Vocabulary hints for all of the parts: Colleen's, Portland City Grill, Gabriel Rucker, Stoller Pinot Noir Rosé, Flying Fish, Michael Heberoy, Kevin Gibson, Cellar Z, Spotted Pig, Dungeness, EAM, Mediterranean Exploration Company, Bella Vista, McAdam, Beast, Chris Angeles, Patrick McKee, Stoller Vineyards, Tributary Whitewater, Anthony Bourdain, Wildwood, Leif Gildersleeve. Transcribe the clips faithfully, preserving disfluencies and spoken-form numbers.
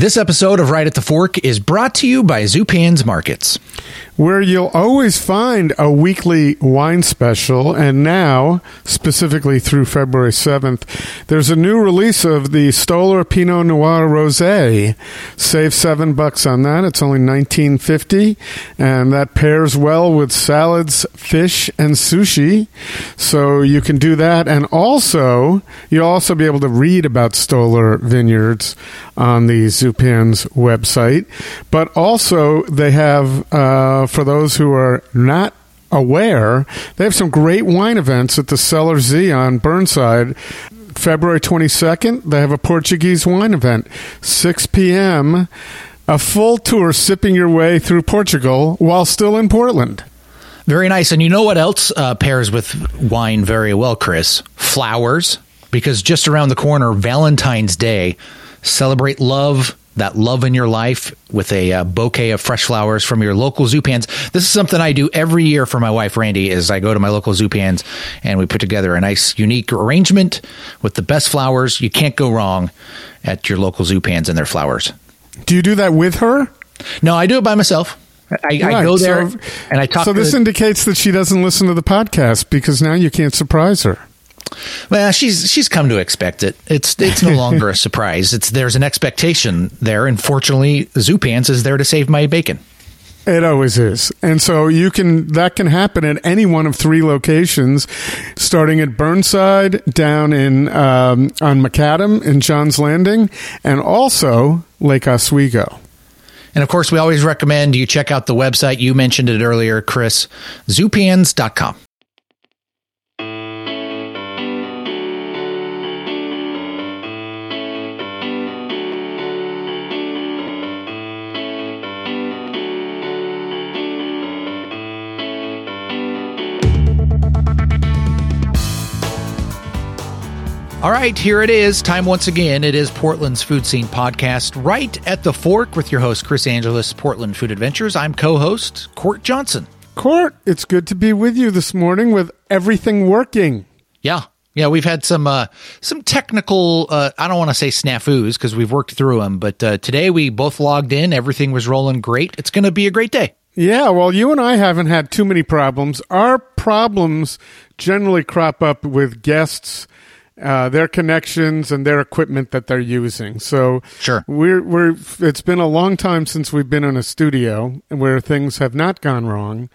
This episode of Right at the Fork is brought to you by Zupan's Markets, where you'll always find a weekly wine special. And now, specifically through February seventh, there's a new release of the Stoller Pinot Noir Rosé. Save seven bucks on that. It's only nineteen fifty, and that pairs well with salads, fish, and sushi. So you can do that. And also, you'll also be able to read about Stoller Vineyards on these Zupan's website, but also they have, uh, for those who are not aware, they have some great wine events at the Cellar Z on Burnside. February twenty-second, they have a Portuguese wine event, six p.m., a full tour sipping your way through Portugal while still in Portland. Very nice. And you know what else uh, pairs with wine very well, Chris? Flowers, because just around the corner, Valentine's Day. Celebrate love, that love in your life, with a uh, bouquet of fresh flowers from your local Zupan's. This is something I do every year for my wife, Randy, is I go to my local Zupan's and we put together a nice, unique arrangement with the best flowers. You can't go wrong at your local Zupan's and their flowers. Do you do that with her? No, I do it by myself. I, right. I go there so, and I talk so to So this the, indicates that she doesn't listen to the podcast, because now you can't surprise her. Well, she's she's come to expect it. It's it's no longer a surprise. It's there's an expectation there, and fortunately, Zupan's is there to save my bacon. It always is. And so you can that can happen at any one of three locations, starting at Burnside, down in um, on McAdam in John's Landing, and also Lake Oswego. And of course, we always recommend you check out the website. You mentioned it earlier, Chris, Zupans dot com. All right, here it is. Time once again. It is Portland's Food Scene Podcast, Right at the Fork, with your host, Chris Angeles, Portland Food Adventures. I'm co-host, Court Johnson. Court, it's good to be with you this morning with everything working. Yeah. Yeah, we've had some uh, some technical, uh, I don't want to say snafus, because we've worked through them, but uh, today we both logged in. Everything was rolling great. It's going to be a great day. Yeah, well, you and I haven't had too many problems. Our problems generally crop up with guests, Uh, their connections and their equipment that they're using. So sure, we're we're. It's been a long time since we've been in a studio where things have not gone wrong,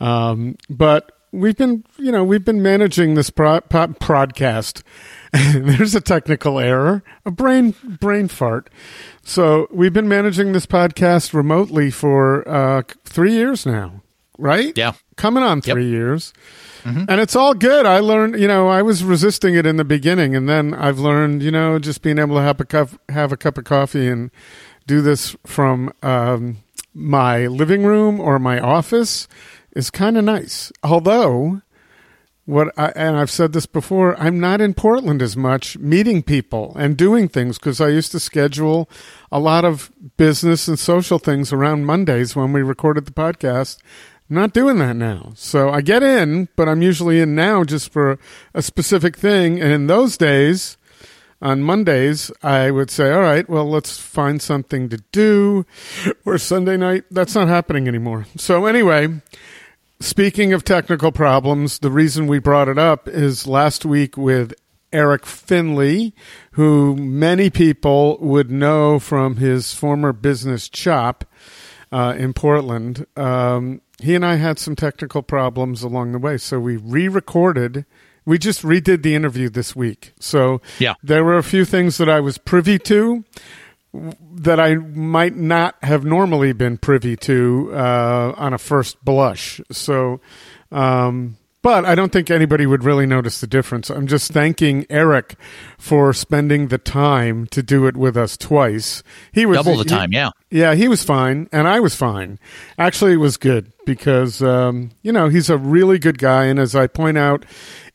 um, but we've been, you know, we've been managing this pro- po- podcast. There's a technical error, a brain brain fart. So we've been managing this podcast remotely for uh, three years now, right? Yeah, coming on three yep. years. Mm-hmm. And it's all good. I learned, you know, I was resisting it in the beginning, and then I've learned, you know, just being able to have a cup, have a cup of coffee and do this from um, my living room or my office is kind of nice. Although, what I, and I've said this before, I'm not in Portland as much meeting people and doing things, because I used to schedule a lot of business and social things around Mondays when we recorded the podcast. Not doing that now. So I get in, but I'm usually in now just for a specific thing. And in those days, on Mondays, I would say, all right, well, let's find something to do. Or Sunday night, that's not happening anymore. So anyway, speaking of technical problems, the reason we brought it up is last week with Eric Finley, who many people would know from his former business Chop uh, in Portland. Um He and I had some technical problems along the way, so we re-recorded. We just redid the interview this week. So yeah, there were a few things that I was privy to that I might not have normally been privy to uh, on a first blush. So, um, but I don't think anybody would really notice the difference. I'm just thanking Eric for spending the time to do it with us twice. He was double the time, he, yeah. Yeah, he was fine, and I was fine. Actually, it was good, because, um, you know, he's a really good guy. And as I point out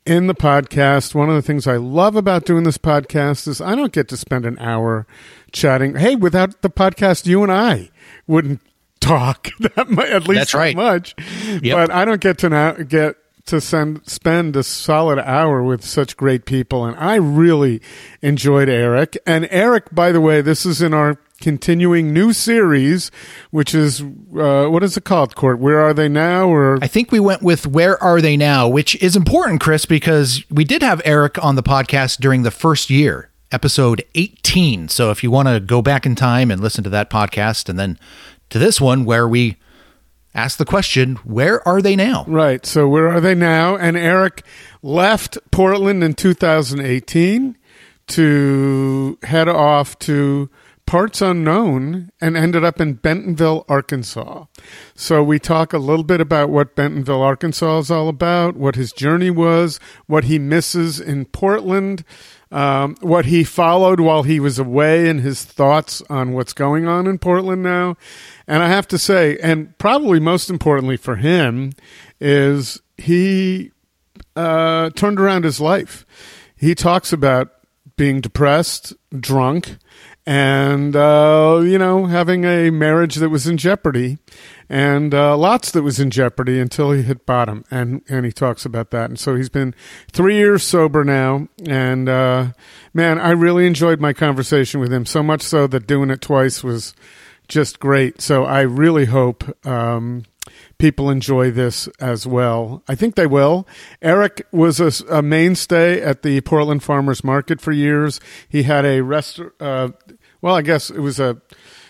in the podcast, one of the things I love about doing this podcast is I don't get to spend an hour chatting. Hey, without the podcast, you and I wouldn't talk that much, at least That's right. that much. Yep. But I don't get to now get to send, spend a solid hour with such great people. And I really enjoyed Eric. And Eric, by the way, this is in our continuing new series, which is, uh, what is it called, Court? Where Are They Now? Or I think we went with Where Are They Now, which is important, Chris, because we did have Eric on the podcast during the first year, episode eighteen. So if you want to go back in time and listen to that podcast and then to this one where we ask the question, where are they now? Right. So where are they now? And Eric left Portland in two thousand eighteen to head off to parts unknown and ended up in Bentonville, Arkansas. So we talk a little bit about what Bentonville, Arkansas is all about, what his journey was, what he misses in Portland, um, what he followed while he was away, and his thoughts on what's going on in Portland now. And I have to say, and probably most importantly for him, is he uh, turned around his life. He talks about being depressed, drunk, and, uh, you know, having a marriage that was in jeopardy, and uh, lots that was in jeopardy until he hit bottom. And, and he talks about that. And so he's been three years sober now. And, uh, man, I really enjoyed my conversation with him, so much so that doing it twice was just great. So I really hope um, people enjoy this as well. I think they will. Eric was a, a mainstay at the Portland Farmers Market for years. He had a restaurant. Uh, well, I guess it was a,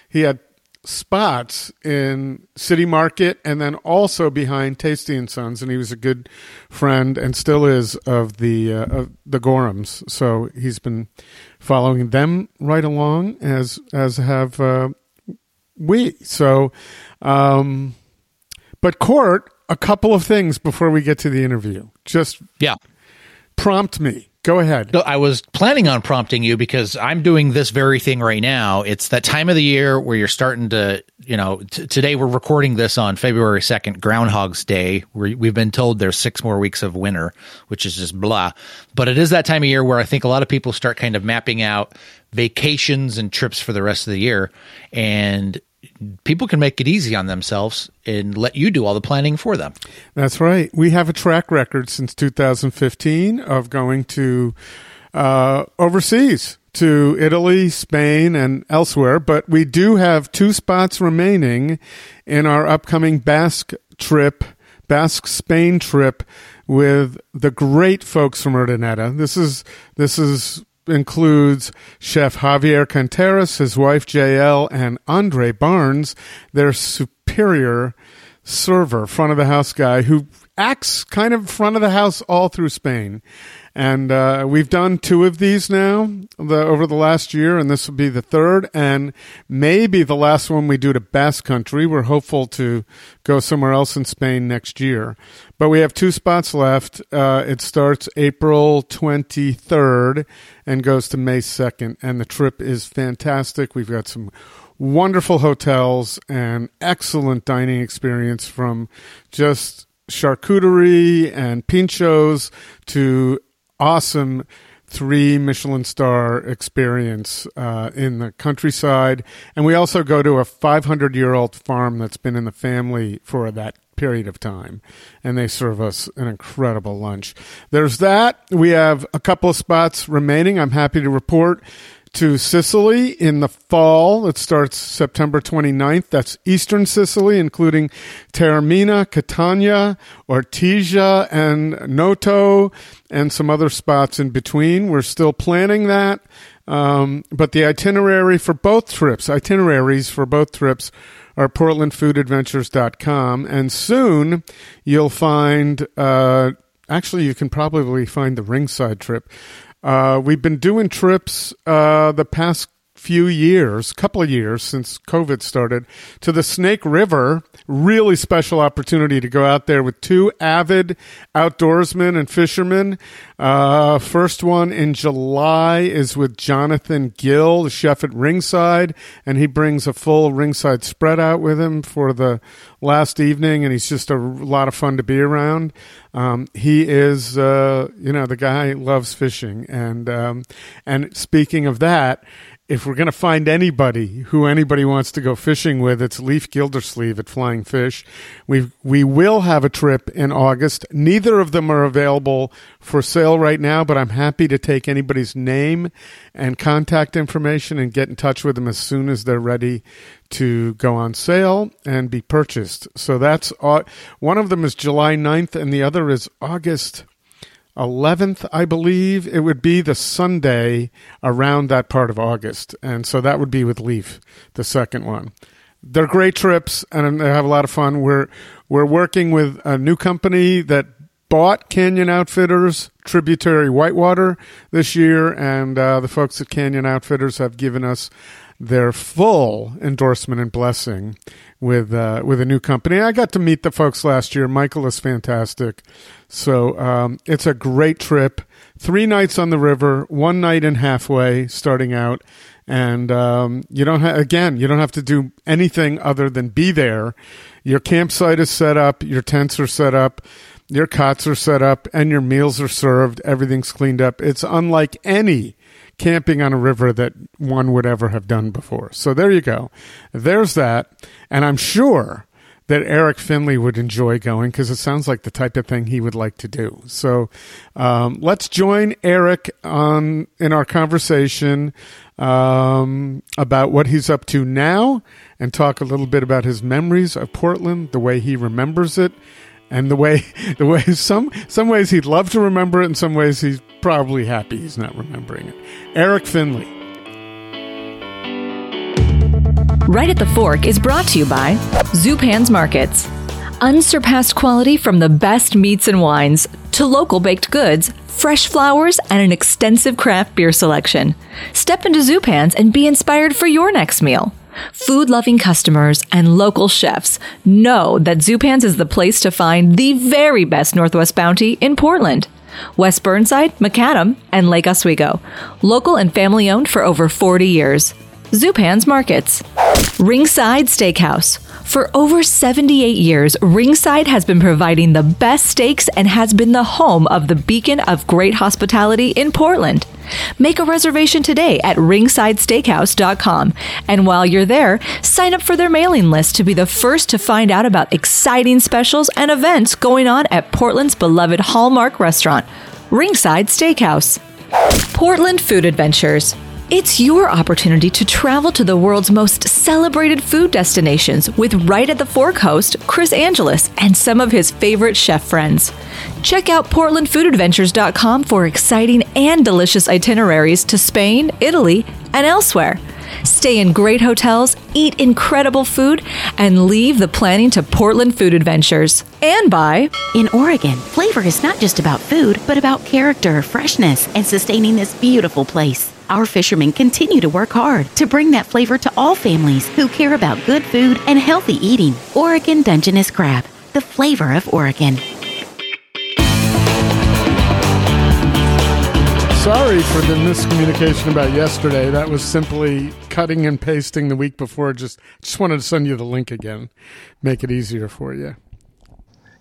he had spots in City Market and then also behind Tasty and Sons. And he was a good friend and still is of the, uh, of the Gorhams. So he's been following them right along as, as have, uh, we. So, um, but Court, a couple of things before we get to the interview, just yeah. prompt me. Go ahead. No, I was planning on prompting you because I'm doing this very thing right now. It's that time of the year where you're starting to, you know, t- today we're recording this on February second, Groundhog's Day. We're, we've been told there's six more weeks of winter, which is just blah. But it is that time of year where I think a lot of people start kind of mapping out vacations and trips for the rest of the year. And people can make it easy on themselves and let you do all the planning for them. That's right. We have a track record since two thousand fifteen of going to uh, overseas, to Italy, Spain, and elsewhere. But we do have two spots remaining in our upcoming Basque trip, Basque Spain trip, with the great folks from Urdaneta. This is this is. includes Chef Javier Contreras, his wife J L, and Andre Barnes, their superior server, front of the house guy, who acts kind of front of the house all through Spain. And uh, we've done two of these now the, over the last year, and this will be the third, and maybe the last one we do to Basque Country. We're hopeful to go somewhere else in Spain next year. But we have two spots left. Uh, it starts April twenty-third and goes to May second, and the trip is fantastic. We've got some wonderful hotels and excellent dining experience from just charcuterie and pinchos to awesome three Michelin star experience uh, in the countryside. And we also go to a five hundred year old farm that's been in the family for that period of time, and they serve us an incredible lunch. There's that. We have a couple of spots remaining. I'm happy to report to Sicily in the fall. It starts September twenty-ninth. That's Eastern Sicily, including Taormina, Catania, Ortizia, and Noto, and some other spots in between. We're still planning that. Um, but the itinerary for both trips, itineraries for both trips are portland food adventures dot com. And soon you'll find, uh, actually you can probably find the Ringside trip. Uh, we've been doing trips uh, the past few years, couple of years since COVID started, to the Snake River. Really special opportunity to go out there with two avid outdoorsmen and fishermen. Uh, first one in July is with Jonathan Gill, the chef at Ringside, and he brings a full Ringside spread out with him for the last evening, and he's just a lot of fun to be around. Um, he is, uh, you know, the guy loves fishing. And um, and speaking of that, if we're going to find anybody who anybody wants to go fishing with, it's Leif Gildersleeve at Flying Fish. We we will have a trip in August. Neither of them are available for sale right now, but I'm happy to take anybody's name and contact information and get in touch with them as soon as they're ready to go on sale and be purchased. So that's uh, one of them is July ninth and the other is August eleventh, I believe. It would be the Sunday around that part of August. And so that would be with Leif, the second one. They're great trips and they have a lot of fun. We're we're working with a new company that bought Canyon Outfitters, tributary Whitewater, this year. And uh, the folks at Canyon Outfitters have given us their full endorsement and blessing with uh, with a new company. I got to meet the folks last year. Michael is fantastic. So um, it's a great trip. Three nights on the river, one night in Halfway starting out. And um, you don't ha- again, you don't have to do anything other than be there. Your campsite is set up. Your tents are set up. Your cots are set up. And your meals are served. Everything's cleaned up. It's unlike any camping on a river that one would ever have done before. So there you go. There's that. And I'm sure that Eric Finley would enjoy going because it sounds like the type of thing he would like to do. So um, let's join Eric on in our conversation um, about what he's up to now and talk a little bit about his memories of Portland, the way he remembers it, and the way the way some some ways he'd love to remember it and some ways he's probably happy he's not remembering it. Eric Finley. Right at the Fork is brought to you by Zupan's Markets. Unsurpassed quality from the best meats and wines to local baked goods, fresh flowers, and an extensive craft beer selection. Step into Zupan's and be inspired for your next meal. Food-loving customers and local chefs know that Zupan's is the place to find the very best Northwest bounty in Portland. West Burnside, McAdam, and Lake Oswego. Local and family-owned for over forty years. Zupan's Markets. Ringside Steakhouse. For over seventy-eight years, Ringside has been providing the best steaks and has been the home of the beacon of great hospitality in Portland. Make a reservation today at ringside steakhouse dot com. And while you're there, sign up for their mailing list to be the first to find out about exciting specials and events going on at Portland's beloved hallmark restaurant, Ringside Steakhouse. Portland Food Adventures. It's your opportunity to travel to the world's most celebrated food destinations with Right at the Fork host Chris Angeles and some of his favorite chef friends. Check out portland food adventures dot com for exciting and delicious itineraries to Spain, Italy, and elsewhere. Stay in great hotels, eat incredible food, and leave the planning to Portland Food Adventures. And by... In Oregon, flavor is not just about food, but about character, freshness, and sustaining this beautiful place. Our fishermen continue to work hard to bring that flavor to all families who care about good food and healthy eating. Oregon Dungeness Crab, the flavor of Oregon. Sorry for the miscommunication about yesterday. That was simply cutting and pasting the week before. Just, just wanted to send you the link again, make it easier for you.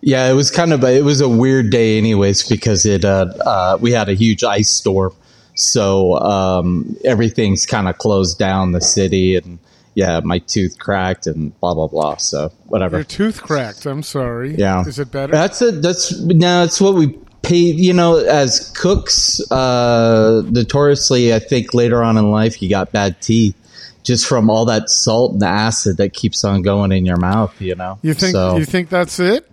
Yeah, it was kind of, it was a weird day anyways, because it uh, uh, we had a huge ice storm. So um, everything's kind of closed down the city, and yeah, my tooth cracked and blah blah blah. So whatever. Your tooth cracked. I'm sorry. Yeah. Is it better? That's a that's no. It's what we pay. You know, as cooks, uh, notoriously, I think later on in life you got bad teeth just from all that salt and the acid that keeps on going in your mouth. You know. You think? So. You think that's it?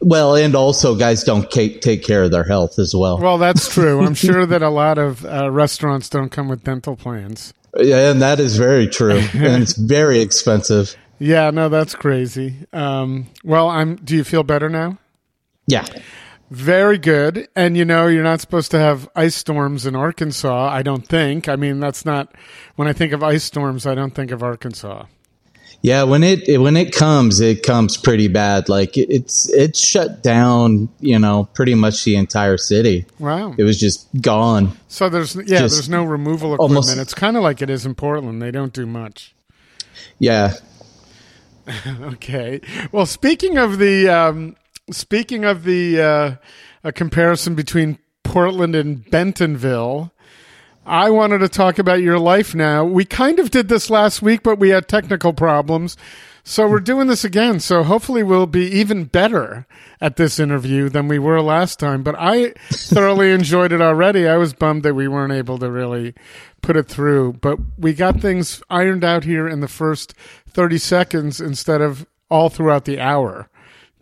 Well, and also guys don't take, take care of their health as well. Well, that's true. I'm sure that a lot of uh, restaurants don't come with dental plans. Yeah, and that is very true. And it's very expensive. Yeah, no, that's crazy. Um, well, I'm. Do you feel better now? Yeah. Very good. And, you know, you're not supposed to have ice storms in Arkansas, I don't think. I mean, that's not – when I think of ice storms, I don't think of Arkansas. Yeah, when it, it when it comes, it comes pretty bad. Like it, it's it's shut down, you know, pretty much the entire city. Wow, it was just gone. So there's yeah, just there's no removal equipment. Almost, it's kind of like it is in Portland. They don't do much. Yeah. Okay. Well, speaking of the um, speaking of the uh, a comparison between Portland and Bentonville. I wanted to talk about your life now. We kind of did this last week, but we had technical problems. So we're doing this again. So hopefully we'll be even better at this interview than we were last time. But I thoroughly enjoyed it already. I was bummed that we weren't able to really put it through. But we got things ironed out here in the first thirty seconds instead of all throughout the hour.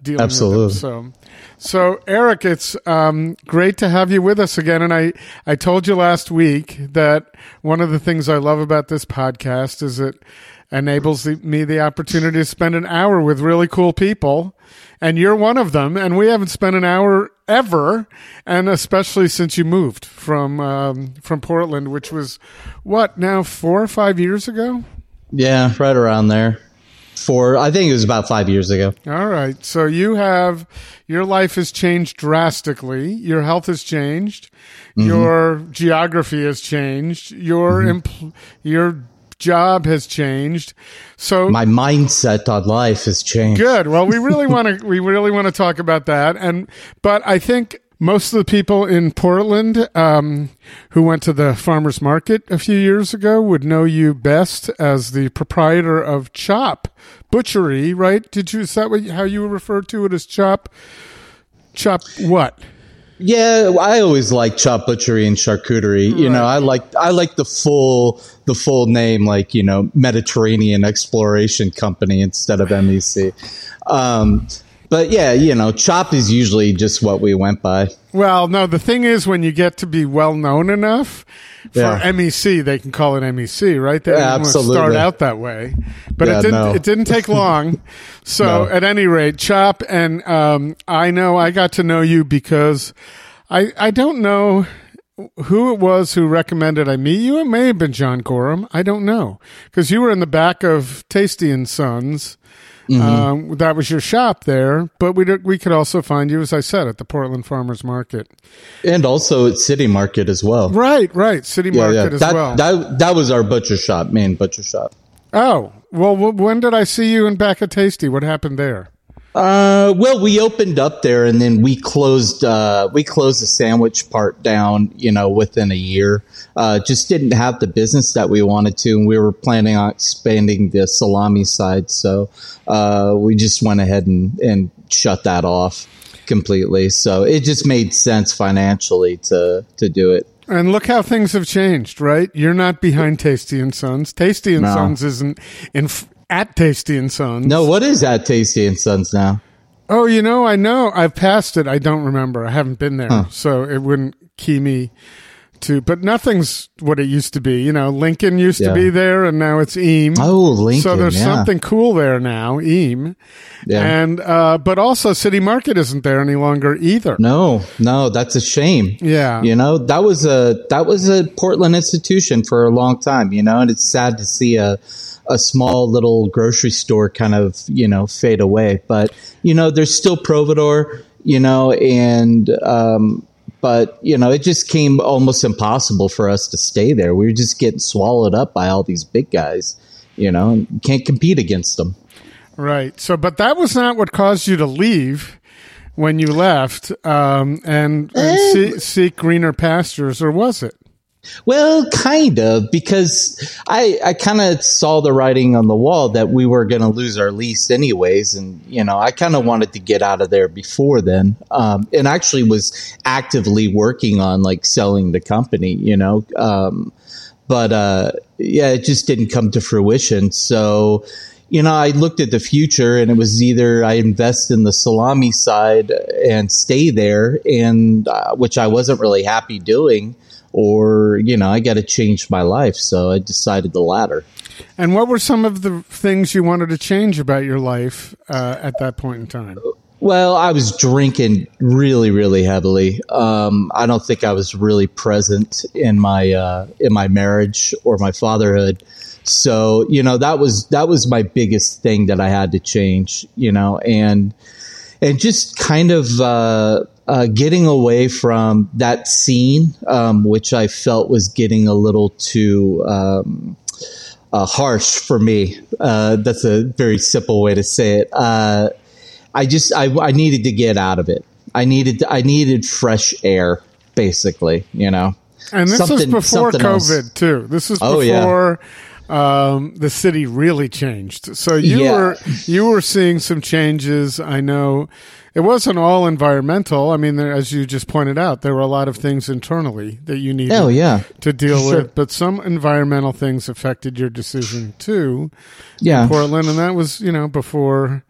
Dealing Absolutely. With them. So, so Eric, it's um, great to have you with us again. And I, I told you last week that one of the things I love about this podcast is it enables the, me the opportunity to spend an hour with really cool people. And you're one of them. And we haven't spent an hour ever, and especially since you moved from um, from Portland, which was, what, now four or five years ago? Yeah, right around there. Four, I think it was about five years ago. All right. So you have, your life has changed drastically. Your health has changed. Mm-hmm. Your geography has changed. Your mm-hmm. impl- your job has changed. So my mindset on life has changed. Good. Well, we really want to we really want to talk about that. And but I think most of the people in Portland um, who went to the farmer's market a few years ago would know you best as the proprietor of Chop Butchery, right? Did you, is that what, how you referred to it as Chop? Chop what? Yeah, I always like Chop Butchery and Charcuterie. Right. You know, I like I like the full the full name, like, you know, Mediterranean Exploration Company instead of M E C. Um But yeah, you know, Chop is usually just what we went by. Well, no, the thing is when you get to be well-known enough for yeah. M E C, they can call it M E C, right? They yeah, absolutely. Start out that way. But yeah, it didn't no. It didn't take long. So no. At any rate, Chop, and um, I know I got to know you because I I don't know who it was who recommended I meet you. It may have been John Gorham. I don't know. Because you were in the back of Tasty and Sons. Mm-hmm. Um, that was your shop there, but we did, we could also find you, as I said, at the Portland Farmers Market, and also at City Market as well. Right, right, City yeah, Market yeah. as that, well. That that was our butcher shop, main butcher shop. Oh well, when did I see you in back at Tasty? What happened there? Uh, well, we opened up there, and then we closed. Uh, we closed the sandwich part down. You know, within a year, uh, just didn't have the business that we wanted to, and we were planning on expanding the salami side. So. Uh, we just went ahead and, and shut that off completely. So it just made sense financially to, to do it. And look how things have changed, right? You're not behind Tasty and Sons. Tasty and no. Sons isn't in at Tasty and Sons. No, what is at Tasty and Sons now? Oh, you know, I know. I've passed it. I don't remember. I haven't been there, huh. so it wouldn't key me. To, but nothing's what it used to be. You know, Lincoln used yeah. to be there, and now it's E A M. Oh, Lincoln! So there's yeah. something cool there now, E A M. Yeah. And uh, but also City Market isn't there any longer either. No, no, that's a shame. Yeah, you know that was a that was a Portland institution for a long time. You know, and it's sad to see a a small little grocery store kind of you know fade away. But you know, there's still Providor. You know, and. Um, But, you know, it just came almost impossible for us to stay there. We were just getting swallowed up by all these big guys, you know, and can't compete against them. Right. So, but that was not what caused you to leave when you left um, and, and see, seek greener pastures, or was it? Well, kind of, because I, I kind of saw the writing on the wall that we were going to lose our lease anyways. And, you know, I kind of wanted to get out of there before then um, and actually was actively working on like selling the company, you know. Um, but, uh, yeah, it just didn't come to fruition. So, you know, I looked at the future and it was either I invest in the salami side and stay there, and uh, which I wasn't really happy doing. Or, you know, I got to change my life. So I decided the latter. And what were some of the things you wanted to change about your life uh, at that point in time? Well, I was drinking really, really heavily. Um, I don't think I was really present in my uh, in my marriage or my fatherhood. So, you know, that was that was my biggest thing that I had to change, you know, and and just kind of uh Uh, getting away from that scene, um, which I felt was getting a little too um, uh, harsh for me. Uh, that's a very simple way to say it. Uh, I just I, I needed to get out of it. I needed I needed fresh air, basically, you know. And this was before COVID else. too. This was oh, before yeah. um, the city really changed. So you yeah. were you were seeing some changes. I know it wasn't all environmental. I mean, there, as you just pointed out, there were a lot of things internally that you needed oh, yeah. to deal sure. with. But some environmental things affected your decision too. Yeah, in Portland, and that was you know before.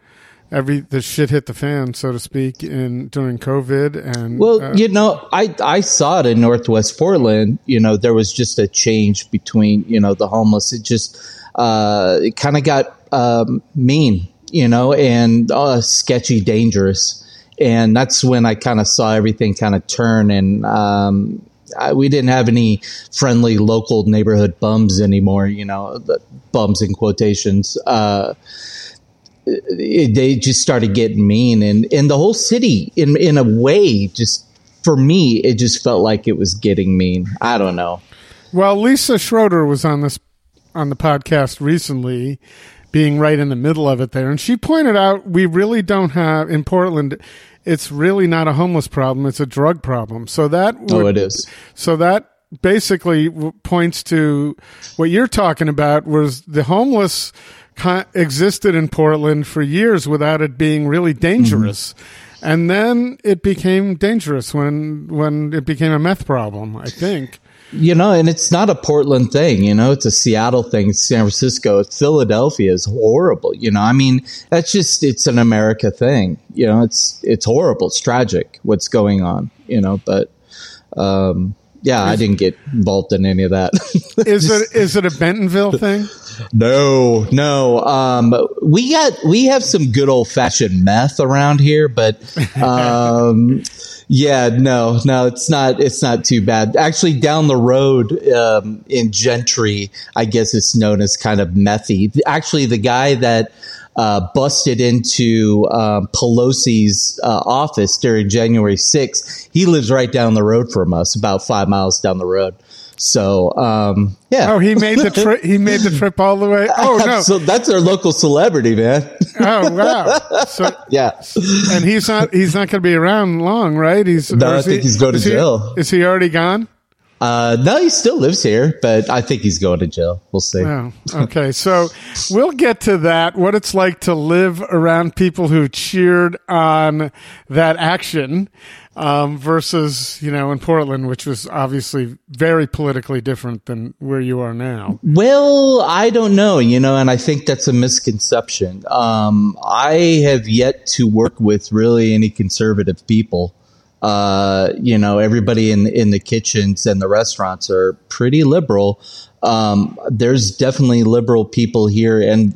Every the shit hit the fan, so to speak, in during COVID. And well, uh, you know, I I saw it in Northwest Portland. You know, there was just a change between you know the homeless. It just uh, it kind of got um, mean, you know, and uh, sketchy, dangerous. And that's when I kind of saw everything kind of turn. And um, I, we didn't have any friendly local neighborhood bums anymore. You know, the bums in quotations. Uh, They just started getting mean, and, and the whole city, in in a way, just for me, it just felt like it was getting mean. I don't know. Well, Lisa Schroeder was on this on the podcast recently, being right in the middle of it there, and she pointed out we really don't have in Portland. It's really not a homeless problem; it's a drug problem. So that would, oh, it is. So that basically points to what you're talking about was the homeless. Existed in Portland for years without it being really dangerous, mm-hmm. and then it became dangerous when when it became a meth problem. I think you know, and it's not a Portland thing. You know, it's a Seattle thing. It's San Francisco. Philadelphia is horrible. You know, I mean, that's just it's an America thing. You know, it's it's horrible. It's tragic what's going on. You know, but. Um, Yeah, I didn't get involved in any of that. Is it is it a Bentonville thing? No, no. Um, we got we have some good old fashioned meth around here, but um, yeah, no, no, it's not it's not too bad. Actually, down the road um, in Gentry, I guess it's known as kind of methy. Actually, the guy that. Uh, busted into uh, Pelosi's uh, office during January sixth. He lives right down the road from us, about five miles down the road. So, um, yeah. Oh, he made the trip. He made the trip all the way. Oh no, so that's our local celebrity, man. Oh wow. So, yeah, and he's not. He's not going to be around long, right? He's. No, I think he, he's going to jail. He, is he already gone? Uh, no, he still lives here, but I think he's going to jail. We'll see. Oh, okay, so we'll get to that, what it's like to live around people who cheered on that action um, versus, you know, in Portland, which was obviously very politically different than where you are now. Well, I don't know, you know, and I think that's a misconception. Um, I have yet to work with really any conservative people. Uh, you know, everybody in, in the kitchens and the restaurants are pretty liberal. Um, there's definitely liberal people here. And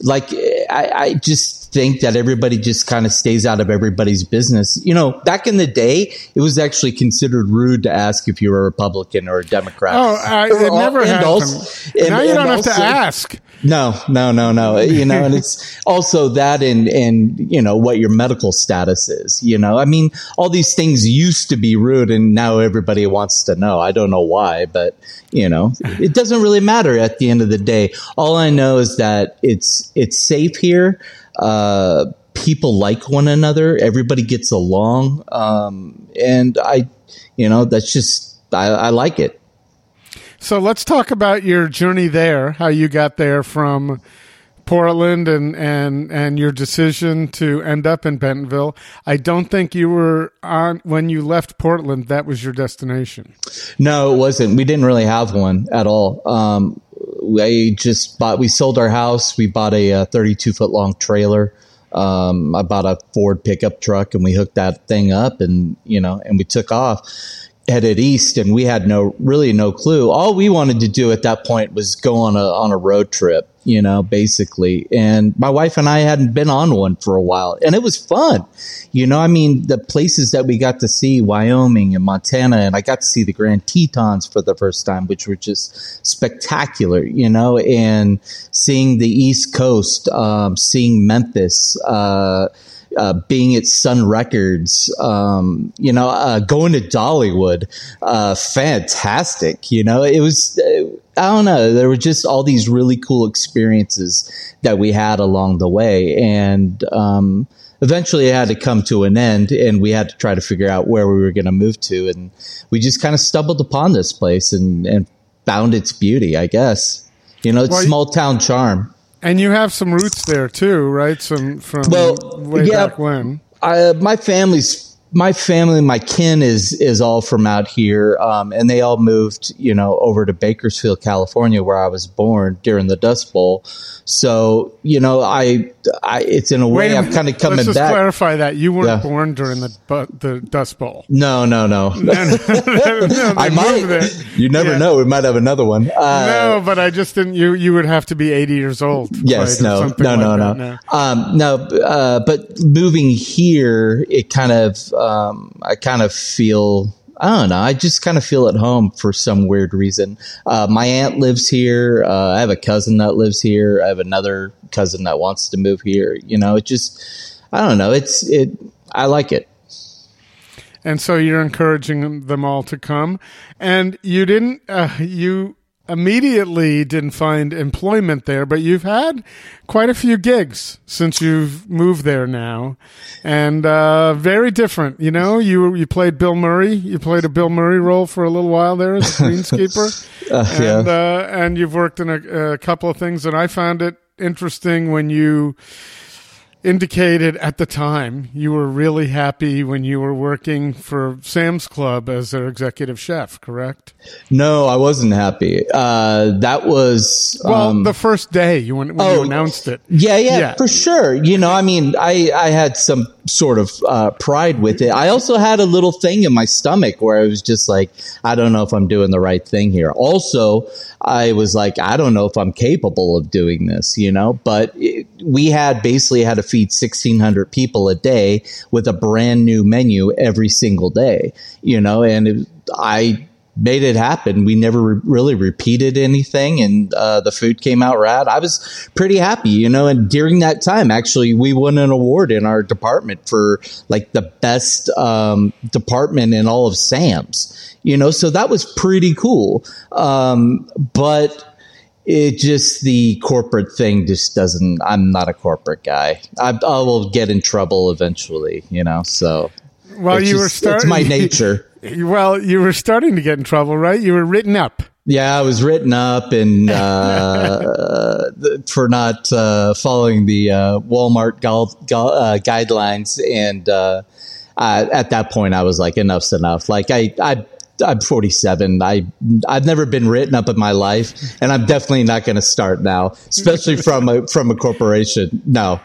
like, I, I just think that everybody just kind of stays out of everybody's business. You know, back in the day, it was actually considered rude to ask if you were a Republican or a Democrat. Oh, I, it all, never happened. Also, and, now you don't have also, to ask. No, no, no, no. You know, and it's also that and, and, you know, what your medical status is, you know, I mean, all these things used to be rude and now everybody wants to know. I don't know why, but, you know, it doesn't really matter at the end of the day. All I know is that it's it's safe here. Uh, people like one another. Everybody gets along. Um, and I, you know, that's just I, I like it. So let's talk about your journey there, how you got there from Portland and, and, and your decision to end up in Bentonville. I don't think you were on when you left Portland, that was your destination. No, it wasn't. We didn't really have one at all. Um, we just bought, we sold our house. We bought a, a thirty-two foot long trailer. Um, I bought a Ford pickup truck and we hooked that thing up and, you know, and we took off. Headed east, and we had no really no clue. All we wanted to do at that point was go on a on a road trip, you know, basically. And my wife and I hadn't been on one for a while, and it was fun, you know. I mean, the places that we got to see, Wyoming and Montana, and I got to see the Grand Tetons for the first time, which were just spectacular, you know. And seeing the East Coast, um, seeing Memphis. Uh, Uh, being at Sun Records, um, you know, uh, going to Dollywood, uh, fantastic. You know, it was, I don't know, there were just all these really cool experiences that we had along the way. And um, eventually it had to come to an end, and we had to try to figure out where we were going to move to. And we just kind of stumbled upon this place and, and found its beauty, I guess. You know, it's well, small town charm. And you have some roots there too, right? Some from well, way yeah, back when. I, my family's, my family, my kin is is all from out here, um, and they all moved, you know, over to Bakersfield, California, where I was born during the Dust Bowl. So, you know, I, I it's in a way a I'm kind of coming back. Let's just back. clarify that you weren't yeah. born during the the Dust Bowl. No, no, no. no, no, no, no I might. You never yeah. know. We might have another one. Uh, no, but I just didn't. You you would have to be eighty years old. Yes. Right, no, no, no, like no. No. Um, no uh, but moving here, it kind of. Um, I kind of feel, I don't know, I just kind of feel at home for some weird reason. Uh, my aunt lives here. Uh, I have a cousin that lives here. I have another cousin that wants to move here. You know, it just, I don't know. It's, it, I like it. And so you're encouraging them all to come. And you didn't, uh, you immediately didn't find employment there, but you've had quite a few gigs since you've moved there now, and uh very different. You know, you you played Bill Murray. You played a Bill Murray role for a little while there as a greenskeeper, uh, and yeah. uh, and you've worked in a, a couple of things. And I found it interesting when you indicated at the time you were really happy when you were working for Sam's Club as their executive chef, correct? No, I wasn't happy. Uh, that was... Well, um, the first day you when, when oh, you announced it. Yeah, yeah, yeah, for sure. You know, I mean, I, I had some sort of uh, pride with it. I also had a little thing in my stomach where I was just like, I don't know if I'm doing the right thing here. Also, I was like, I don't know if I'm capable of doing this, you know, but it, we had basically had a feed sixteen hundred people a day with a brand new menu every single day, you know, and it, I made it happen. We never re- really repeated anything, and uh, the food came out rad. I was pretty happy, you know, and during that time, actually, we won an award in our department for like the best um, department in all of Sam's, you know, so that was pretty cool. Um, but It just, the corporate thing just doesn't, I'm not a corporate guy. I, I will get in trouble eventually, you know, so. Well, you just, were starting. It's my nature. Well, you were starting to get in trouble, right? You were written up. Yeah, I was written up and uh, for not uh, following the uh, Walmart gu- gu- uh, guidelines. And uh, I, at that point, I was like, enough's enough. Like, I, I. I'm forty-seven. I, I've never been written up in my life, and I'm definitely not going to start now, especially from a, from a corporation. No,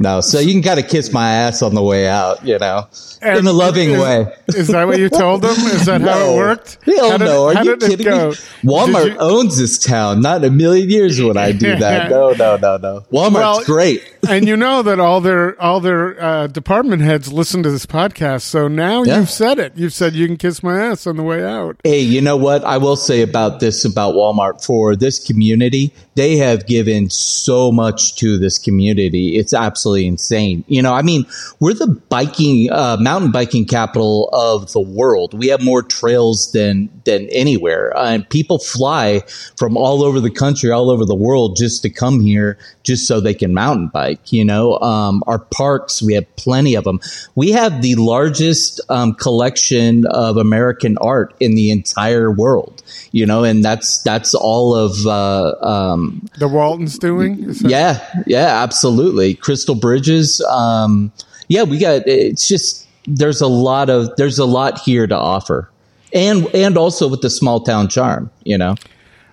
no. So you can kind of kiss my ass on the way out, you know, and in a loving is, way. Is that what you told them? Is that no. how it worked? Hell how did, no. Are how you did kidding me? Walmart you- owns this town. Not in a million years would I do that. No, no, no, no. Walmart's well, great. And you know that all their all their uh, department heads listen to this podcast. So now yeah. you've said it. You've said you can kiss my ass on the way out. Hey, you know what? I will say about this, about Walmart for this community. They have given so much to this community. It's absolutely insane. You know, I mean, we're the biking, uh, mountain biking capital of the world. We have more trails than than anywhere. Uh, and people fly from all over the country, all over the world just to come here just so they can mountain bike. You know, um, our parks, we have plenty of them. We have the largest um, collection of American art in the entire world, you know, and that's that's all of uh, um, the Waltons doing. Yeah, yeah, absolutely. Crystal Bridges. Um, yeah, we got it's just there's a lot of there's a lot here to offer. And and also with the small town charm, you know.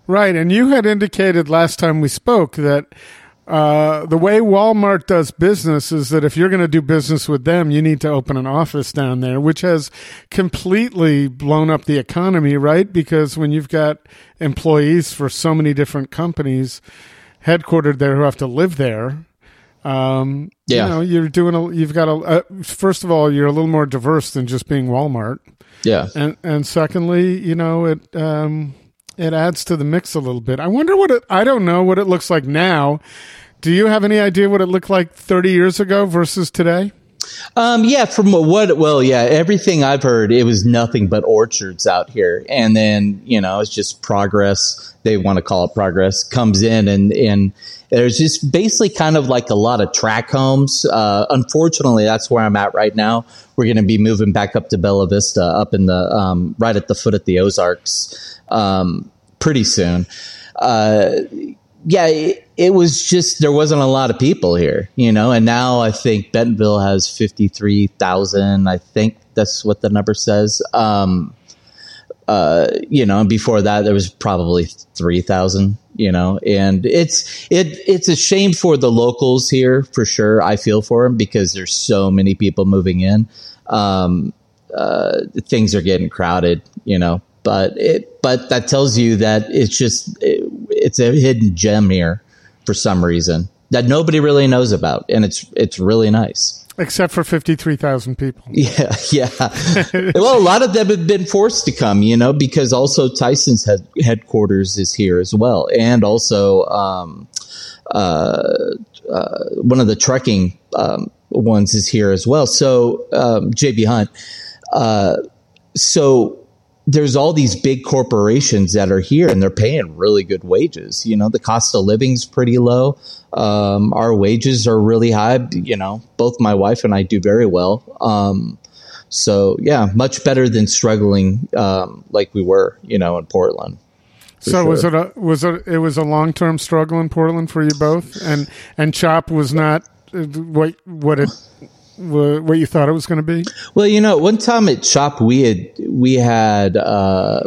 Right. And you had indicated last time we spoke that Uh, the way Walmart does business is that if you're going to do business with them, you need to open an office down there, which has completely blown up the economy, right? Because when you've got employees for so many different companies headquartered there who have to live there, um, yeah. you know, you're doing a, you've got a, a, first of all, you're a little more diverse than just being Walmart. Yeah. And, and secondly, you know, it, um, It adds to the mix a little bit. I wonder what it, I don't know what it looks like now. Do you have any idea what it looked like thirty years ago versus today? Um, yeah, from what, well, yeah, everything I've heard, it was nothing but orchards out here. And then, you know, it's just Progress. They want to call it Progress comes in and, and there's just basically kind of like a lot of tract homes. Uh, unfortunately, that's where I'm at right now. We're going to be moving back up to Bella Vista up in the, um, right at the foot of the Ozarks, um, pretty soon. Uh, yeah, it, it was just, there wasn't a lot of people here, you know, and now I think Bentonville has fifty-three thousand. I think that's what the number says. Um, uh, you know, and before that there was probably three thousand, you know, and it's, it, it's a shame for the locals here for sure. I feel for them because there's so many people moving in. Um, uh, things are getting crowded, you know, but it, but that tells you that it's just, it, it's a hidden gem here for some reason that nobody really knows about. And it's, it's really nice. Except for fifty-three thousand people. Yeah. Yeah. Well, a lot of them have been forced to come, you know, because also Tyson's head, headquarters is here as well. And also, um, uh, uh, one of the trucking, um, ones is here as well. So, um, J B Hunt, uh, so, there's all these big corporations that are here and they're paying really good wages. You know, the cost of living's pretty low. Um, our wages are really high. You know, both my wife and I do very well. Um, so yeah, much better than struggling, um, like we were, you know, in Portland. So sure. was it a, was it, it was a long-term struggle in Portland for you both? And, and Chop was not what, what it, what you thought it was going to be? Well, you know, one time at Chop, we had we had uh,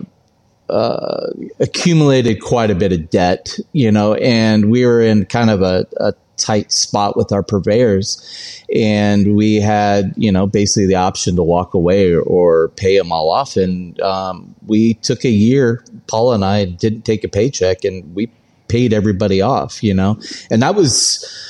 uh, accumulated quite a bit of debt, you know, and we were in kind of a, a tight spot with our purveyors, and we had, you know, basically the option to walk away or, or pay them all off, and um, we took a year. Paula and I didn't take a paycheck, and we paid everybody off, you know, and that was.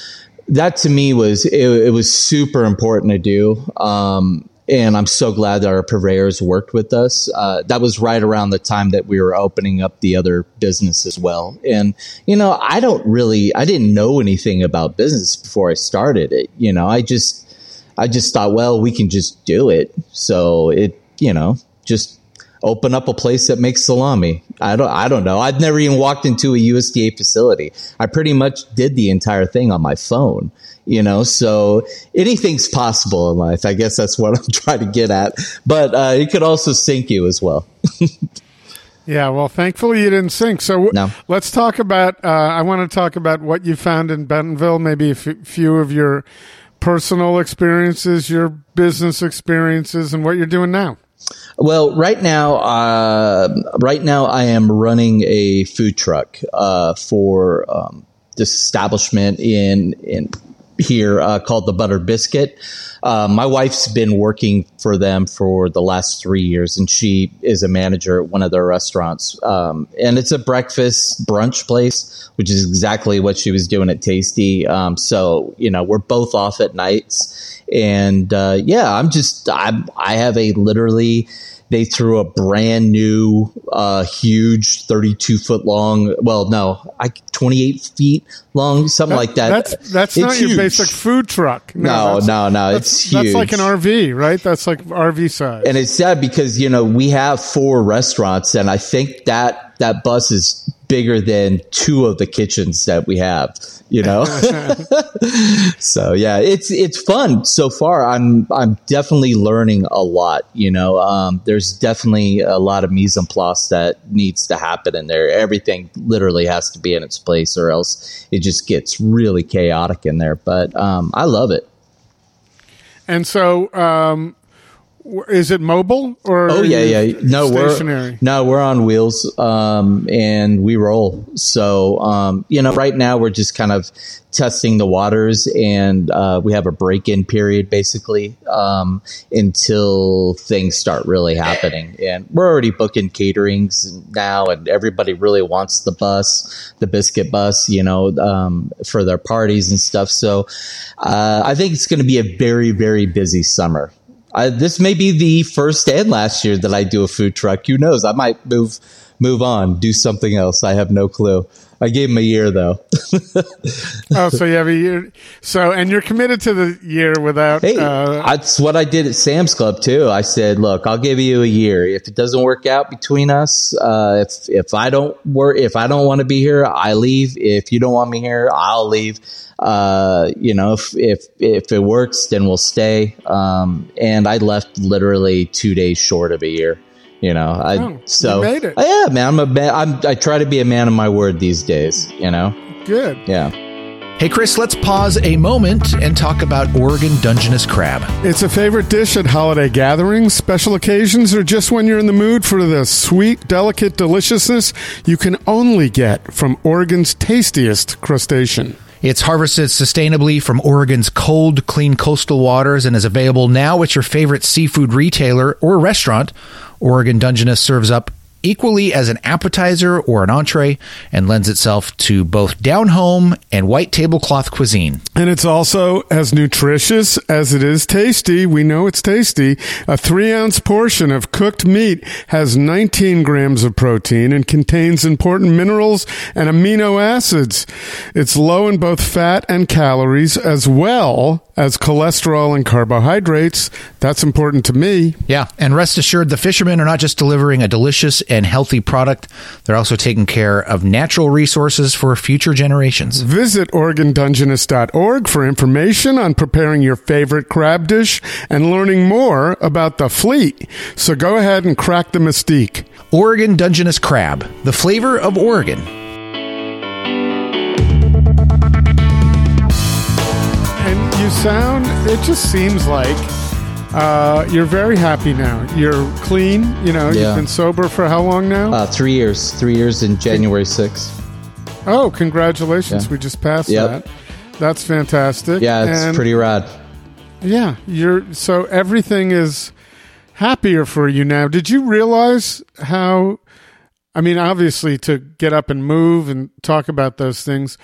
That to me was, it, it was super important to do. Um, and I'm so glad that our purveyors worked with us. Uh, that was right around the time that we were opening up the other business as well. And, you know, I don't really, I didn't know anything about business before I started it. You know, I just, I just thought, well, we can just do it. So it, you know, just open up a place that makes salami. I don't, I don't know. I've never even walked into a U S D A facility. I pretty much did the entire thing on my phone, you know, so anything's possible in life. I guess that's what I'm trying to get at, but uh, it could also sink you as well. Yeah. Well, thankfully you didn't sink. So w- no. Let's talk about, uh, I want to talk about what you found in Bentonville, maybe a f- few of your personal experiences, your business experiences, and what you're doing now. Well, right now, uh, right now I am running a food truck uh, for um, this establishment in in here uh, called The Buttered Biscuit. Uh, my wife's been working for them for the last three years, and she is a manager at one of their restaurants. Um, and it's a breakfast brunch place, which is exactly what she was doing at Tasty. Um, so, you know, we're both off at nights. And, uh, yeah, I'm just, I, I have a literally, they threw a brand new, uh, huge thirty-two foot long, well, no, I twenty-eight feet long, something that, like that. That's, that's it's not huge. Your basic food truck. No, no, no, no it's huge. That's like an R V, right? That's like R V size. And it's sad because, you know, we have four restaurants and I think that, that bus is bigger than two of the kitchens that we have, you know? So yeah, it's, it's fun so far. I'm, I'm definitely learning a lot, you know, um, there's definitely a lot of mise en place that needs to happen in there. Everything literally has to be in its place or else it just gets really chaotic in there. But, um, I love it. And so, um, is it mobile or oh yeah yeah no stationary? we're no we're on wheels um and we roll, so um you know right now we're just kind of testing the waters, and uh we have a break-in period basically um until things start really happening, and we're already booking caterings now, and everybody really wants the bus the biscuit bus you know um for their parties and stuff, so uh I think it's going to be a very very busy summer. I, this may be the first and last year that I do a food truck. Who knows? I might move move on, do something else. I have no clue. I gave him a year though. Oh, so you have a year. So, and you're committed to the year without. Hey, uh, that's what I did at Sam's Club too. I said, look, I'll give you a year. If it doesn't work out between us, uh, if, if I don't work, if I don't want to be here, I leave. If you don't want me here, I'll leave. Uh, you know, if, if, if it works, then we'll stay. Um, and I left literally two days short of a year. You know, I oh, so you made it. Yeah, man. I'm a man. I'm, I try to be a man of my word these days. You know, good. Yeah. Hey, Chris, let's pause a moment and talk about Oregon Dungeness crab. It's a favorite dish at holiday gatherings, special occasions, or just when you're in the mood for the sweet, delicate deliciousness you can only get from Oregon's tastiest crustacean. It's harvested sustainably from Oregon's cold, clean coastal waters and is available now at your favorite seafood retailer or restaurant. Oregon Dungeness serves up equally as an appetizer or an entree and lends itself to both down-home and white tablecloth cuisine. And it's also as nutritious as it is tasty. We know it's tasty. A three-ounce portion of cooked meat has nineteen grams of protein and contains important minerals and amino acids. It's low in both fat and calories as well as cholesterol and carbohydrates. That's important to me. Yeah, and rest assured, the fishermen are not just delivering a delicious and healthy product, they're also taking care of natural resources for future generations. Visit Oregon Dungeness dot org for information on preparing your favorite crab dish and learning more about the fleet. So go ahead and crack the mystique. Oregon Dungeness crab, the flavor of Oregon. And you sound, it just seems like Uh, you're very happy now. You're clean. You know, yeah. You've been sober for how long now? Uh, three years. Three years in January sixth. Oh, congratulations. Yeah. We just passed yep. that. That's fantastic. Yeah, it's and pretty rad. Yeah. You're so everything is happier for you now. Did you realize how, I mean, obviously to get up and move and talk about those things,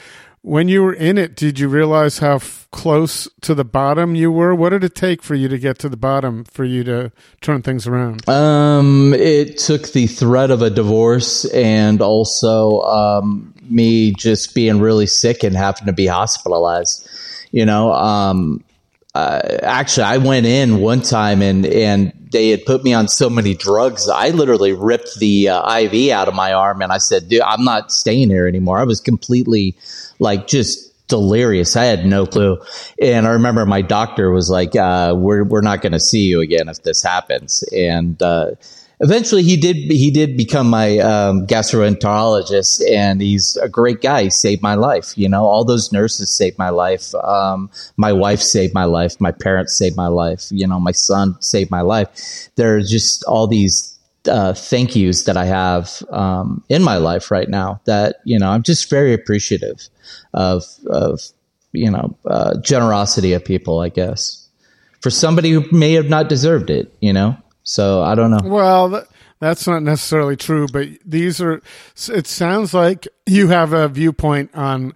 when you were in it, did you realize how f- close to the bottom you were? What did it take for you to get to the bottom, for you to turn things around? Um, it took the threat of a divorce and also um, me just being really sick and having to be hospitalized. You know, um, uh, actually, I went in one time and, and they had put me on so many drugs. I literally ripped the uh, I V out of my arm and I said, dude, I'm not staying here anymore. I was completely... like just delirious. I had no clue. And I remember my doctor was like, uh, we're, we're not going to see you again if this happens. And, uh, eventually he did, he did become my, um, gastroenterologist, and he's a great guy. He saved my life. You know, all those nurses saved my life. Um, my wife saved my life. My parents saved my life. You know, my son saved my life. There are just all these Uh, thank yous that I have um, in my life right now that, you know, I'm just very appreciative of, of you know, uh, generosity of people, I guess, for somebody who may have not deserved it, you know, so I don't know. Well, th- that's not necessarily true, but these are, it sounds like you have a viewpoint on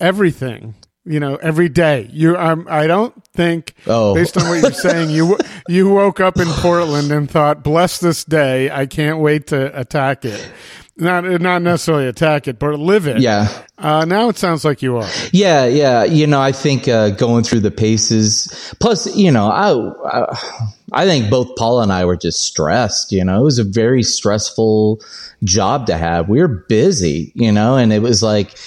everything. You know, every day you, um, I don't think oh. based on what you're saying, you, you woke up in Portland and thought, bless this day. I can't wait to attack it. Not, not necessarily attack it, but live it. Yeah. Uh, now it sounds like you are. Yeah. Yeah. You know, I think, uh, going through the paces, plus, you know, I, I, I think both Paula and I were just stressed, you know, it was a very stressful job to have. We were busy, you know, and it was like,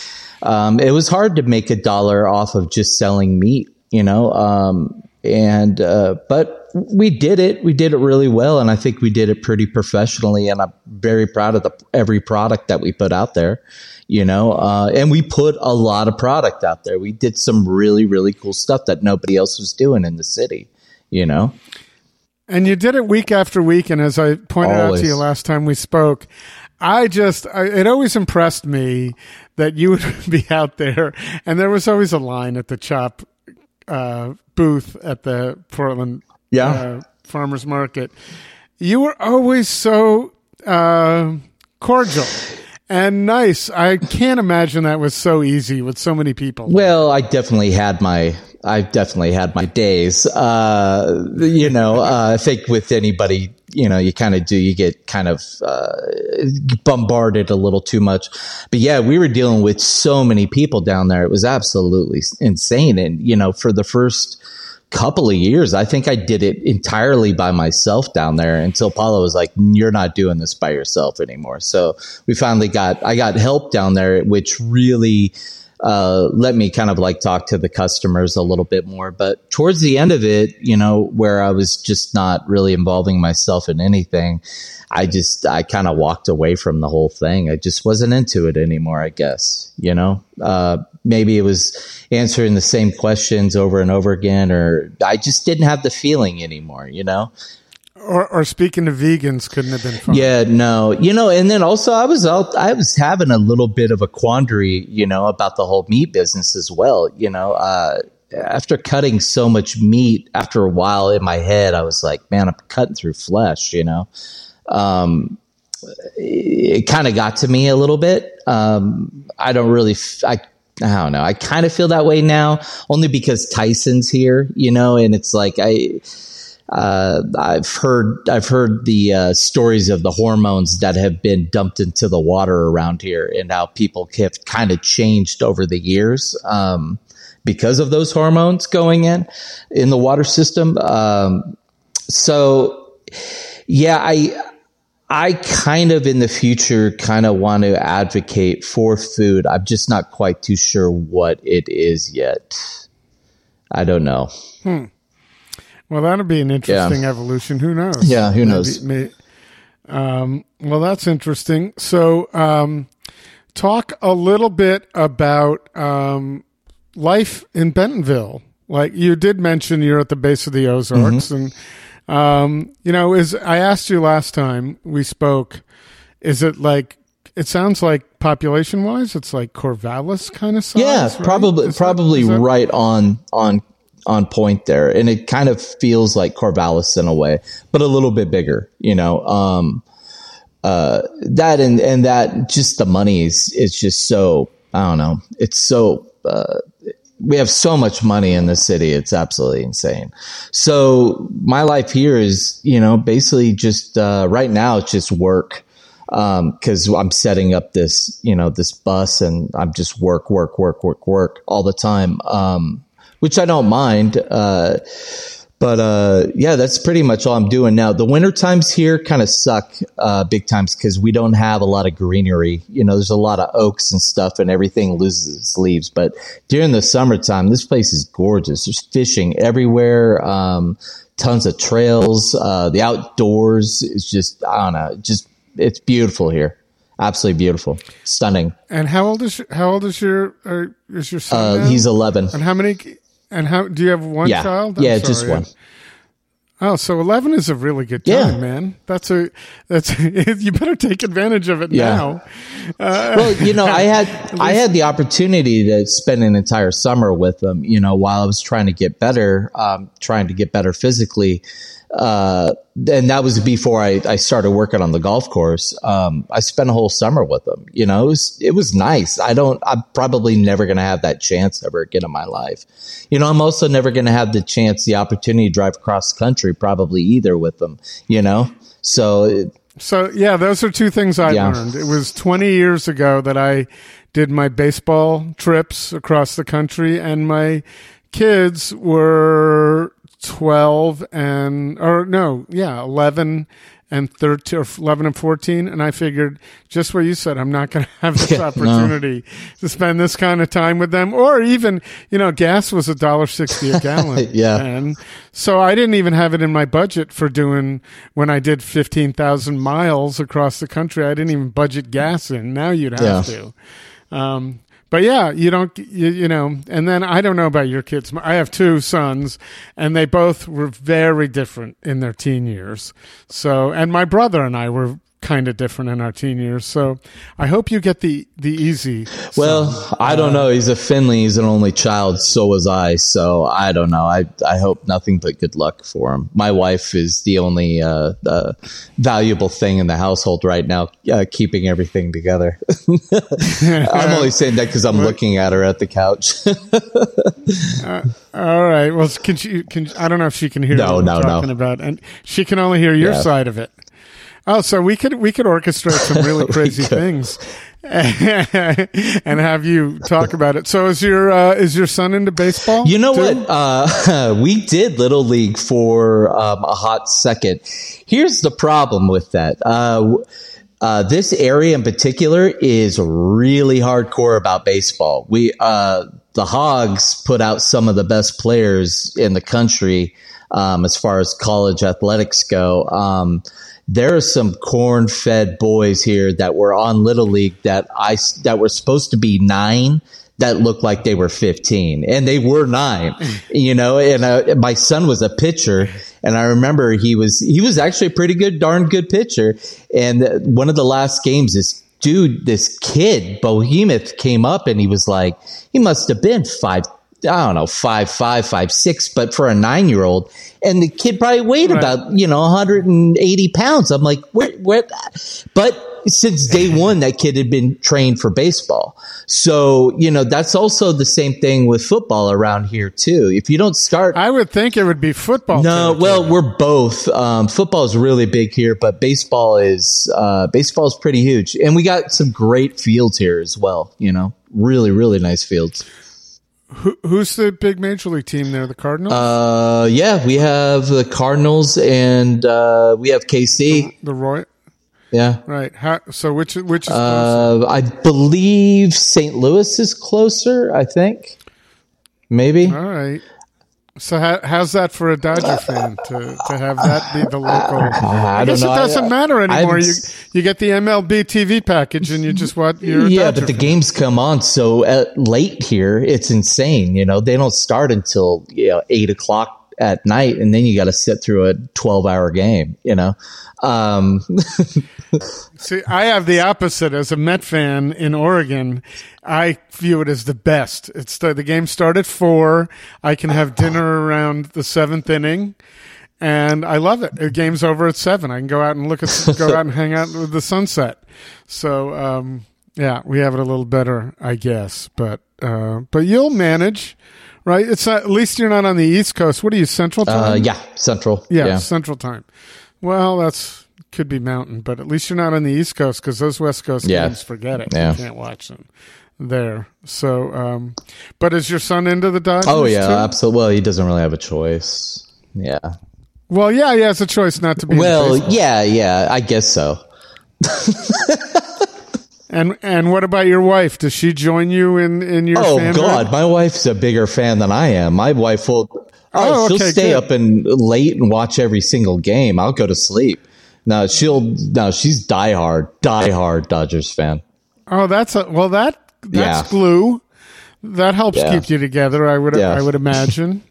Um, it was hard to make a dollar off of just selling meat, you know, um, and uh, but we did it. We did it really well. And I think we did it pretty professionally. And I'm very proud of the, every product that we put out there, you know, uh, and we put a lot of product out there. We did some really, really cool stuff that nobody else was doing in the city, you know. And you did it week after week. And as I pointed Always. out to you last time we spoke, I just, I, it always impressed me that you would be out there, and there was always a line at the chop uh, booth at the Portland yeah. uh, Farmers Market. You were always so uh, cordial and nice. I can't imagine that was so easy with so many people. Well, I definitely had my I've definitely had my days, uh, you know, uh, I think with anybody, you know, you kind of do, you get kind of uh, bombarded a little too much. But yeah, we were dealing with so many people down there. It was absolutely insane. And, you know, for the first couple of years, I think I did it entirely by myself down there until Paula was like, you're not doing this by yourself anymore. So we finally got, I got help down there, which really uh, let me kind of like talk to the customers a little bit more. But towards the end of it, you know, where I was just not really involving myself in anything, I just, I kind of walked away from the whole thing. I just wasn't into it anymore, I guess, you know, uh, maybe it was answering the same questions over and over again, or I just didn't have the feeling anymore, you know? Or, or speaking to vegans couldn't have been fun. Yeah, no, you know, and then also I was out, I was having a little bit of a quandary, you know, about the whole meat business as well. You know, uh, after cutting so much meat, after a while in my head, I was like, man, I'm cutting through flesh, you know? Um, it kind of got to me a little bit. Um, I don't really, f- I, I don't know. I kind of feel that way now only because Tyson's here, you know, and it's like, I, Uh, I've heard I've heard the uh, stories of the hormones that have been dumped into the water around here and how people have kind of changed over the years um, because of those hormones going in in the water system. Um, so, yeah, I I kind of in the future kind of want to advocate for food. I'm just not quite too sure what it is yet. I don't know. Hmm. Well, that'll be an interesting yeah. evolution. Who knows? Yeah, who knows? Maybe, maybe. Um, well, that's interesting. So um, talk a little bit about um, life in Bentonville. Like you did mention you're at the base of the Ozarks. Mm-hmm. And, um, you know, is I asked you last time we spoke, is it like, it sounds like population-wise, it's like Corvallis kind of size? Yeah, right? probably is probably that, that right on on. on point there. And it kind of feels like Corvallis in a way, but a little bit bigger, you know, um, uh, that, and, and that just the money is, it's just so, I don't know. It's so, uh, we have so much money in the city. It's absolutely insane. So my life here is, you know, basically just, uh, right now it's just work. Um, cause I'm setting up this, you know, this bus and I'm just work, work, work, work, work all the time. Um, Which I don't mind, uh, but uh, yeah, that's pretty much all I'm doing now. The winter times here kind of suck uh, big times because we don't have a lot of greenery. You know, there's a lot of oaks and stuff, and everything loses its leaves. But during the summertime, this place is gorgeous. There's fishing everywhere, um, tons of trails. Uh, the outdoors is just, I don't know, just it's beautiful here. Absolutely beautiful, stunning. And how old is your, how old is your or is your son? Uh, now? He's eleven. And how many? And how do you have one yeah. child? I'm yeah, sorry. Just one. Oh, so eleven is a really good time, yeah. man. That's a that's a, you better take advantage of it yeah. now. Uh, well, you know, I had I had the opportunity to spend an entire summer with them. You know, while I was trying to get better, um, trying to get better physically. Uh, and that was before I, I started working on the golf course. Um, I spent a whole summer with them, you know, it was, it was nice. I don't, I'm probably never going to have that chance ever again in my life. You know, I'm also never going to have the chance, the opportunity to drive cross country probably either with them, you know? So, it, so yeah, those are two things I yeah. learned. It was twenty years ago that I did my baseball trips across the country and my kids were twelve and or no yeah eleven and thirteen or eleven and fourteen, and I figured just what you said, I'm not going to have this yeah, opportunity no. to spend this kind of time with them. Or even, you know, gas was a dollar sixty a gallon yeah and so I didn't even have it in my budget for doing when I did fifteen thousand miles across the country. I didn't even budget gas in. Now you'd have yeah. to um But yeah, you don't, you, you know, and then I don't know about your kids. I have two sons and they both were very different in their teen years. So, and my brother and I were kind of different in our teen years. So I hope you get the, the easy. Well, so, I don't uh, know. He's a Finley. He's an only child. So was I. So I don't know. I, I hope nothing but good luck for him. My wife is the only uh, uh, valuable thing in the household right now, uh, keeping everything together. I'm only saying that because I'm looking at her at the couch. uh, All right. Well, can she? Can I don't know if she can hear no, what no, we're talking no. about, and she can only hear your yeah. side of it. Oh, so we could we could orchestrate some really crazy things, and have you talk about it. So is your uh, is your son into baseball? You know too? what? Uh, we did Little League for um, a hot second. Here's the problem with that. Uh, Uh, this area in particular is really hardcore about baseball. We, uh, the Hogs put out some of the best players in the country, um, as far as college athletics go. Um, there are some corn-fed boys here that were on Little League that I, that were supposed to be nine that looked like they were fifteen, and they were nine, you know, and uh, my son was a pitcher, and I remember he was, he was actually a pretty good, darn good pitcher. And one of the last games, this dude, this kid, Behemoth, came up, and he was like, he must have been five, I don't know, five, five, five, six, but for a nine-year-old, and the kid probably weighed right. about, you know, one hundred eighty pounds. I'm like, what, what? But since day one, that kid had been trained for baseball. So, you know, that's also the same thing with football around here, too. If you don't start... I would think it would be football. No, well, we're both. Um, football is really big here, but baseball is uh, baseball is pretty huge. And we got some great fields here as well, you know, really, really nice fields. Who, who's the big major league team there? The Cardinals? Uh, yeah, we have the Cardinals, and uh, we have K C. The, the Roy. Yeah. Right. How, so which which is closer? Uh, I believe Saint Louis is closer, I think. Maybe. All right. So how, how's that for a Dodger fan to, to have that be the local? I, I guess don't know. It doesn't I, matter anymore. I'm, you you get the M L B T V package and you just watch. You're a yeah, Dodger but the fan. Games come on so at, late here. It's insane. You know, they don't start until you know, eight o'clock at night, and then you got to sit through a twelve hour game, you know? Um, See, I have the opposite. As a Met fan in Oregon, I view it as the best. It's the, the game starts at four. I can have dinner around the seventh inning, and I love it. The game's over at seven. I can go out and look at, go out and hang out with the sunset. So, um, yeah, we have it a little better, I guess, but, uh, but you'll manage. Right, it's not, at least you're not on the East Coast. What are you, Central Time? Uh, yeah, Central. Yeah, yeah, Central Time. Well, that's could be Mountain, but at least you're not on the East Coast because those West Coast yeah. games, forget it. Yeah. You can't watch them there. So, um, but is your son into the Dodgers? Oh yeah, too? Absolutely. Well, he doesn't really have a choice. Yeah. Well, yeah, yeah, it's a choice not to be. Well, into yeah, yeah, I guess so. And and what about your wife? Does she join you in, in your oh, fan? Oh, God. Ride? My wife's a bigger fan than I am. My wife will oh, oh, she'll okay, stay good. up and late and watch every single game. I'll go to sleep. No, she'll no, she's diehard, diehard Dodgers fan. Oh, that's a, well that that's yeah. glue. That helps yeah. keep you together, I would yeah. I would imagine.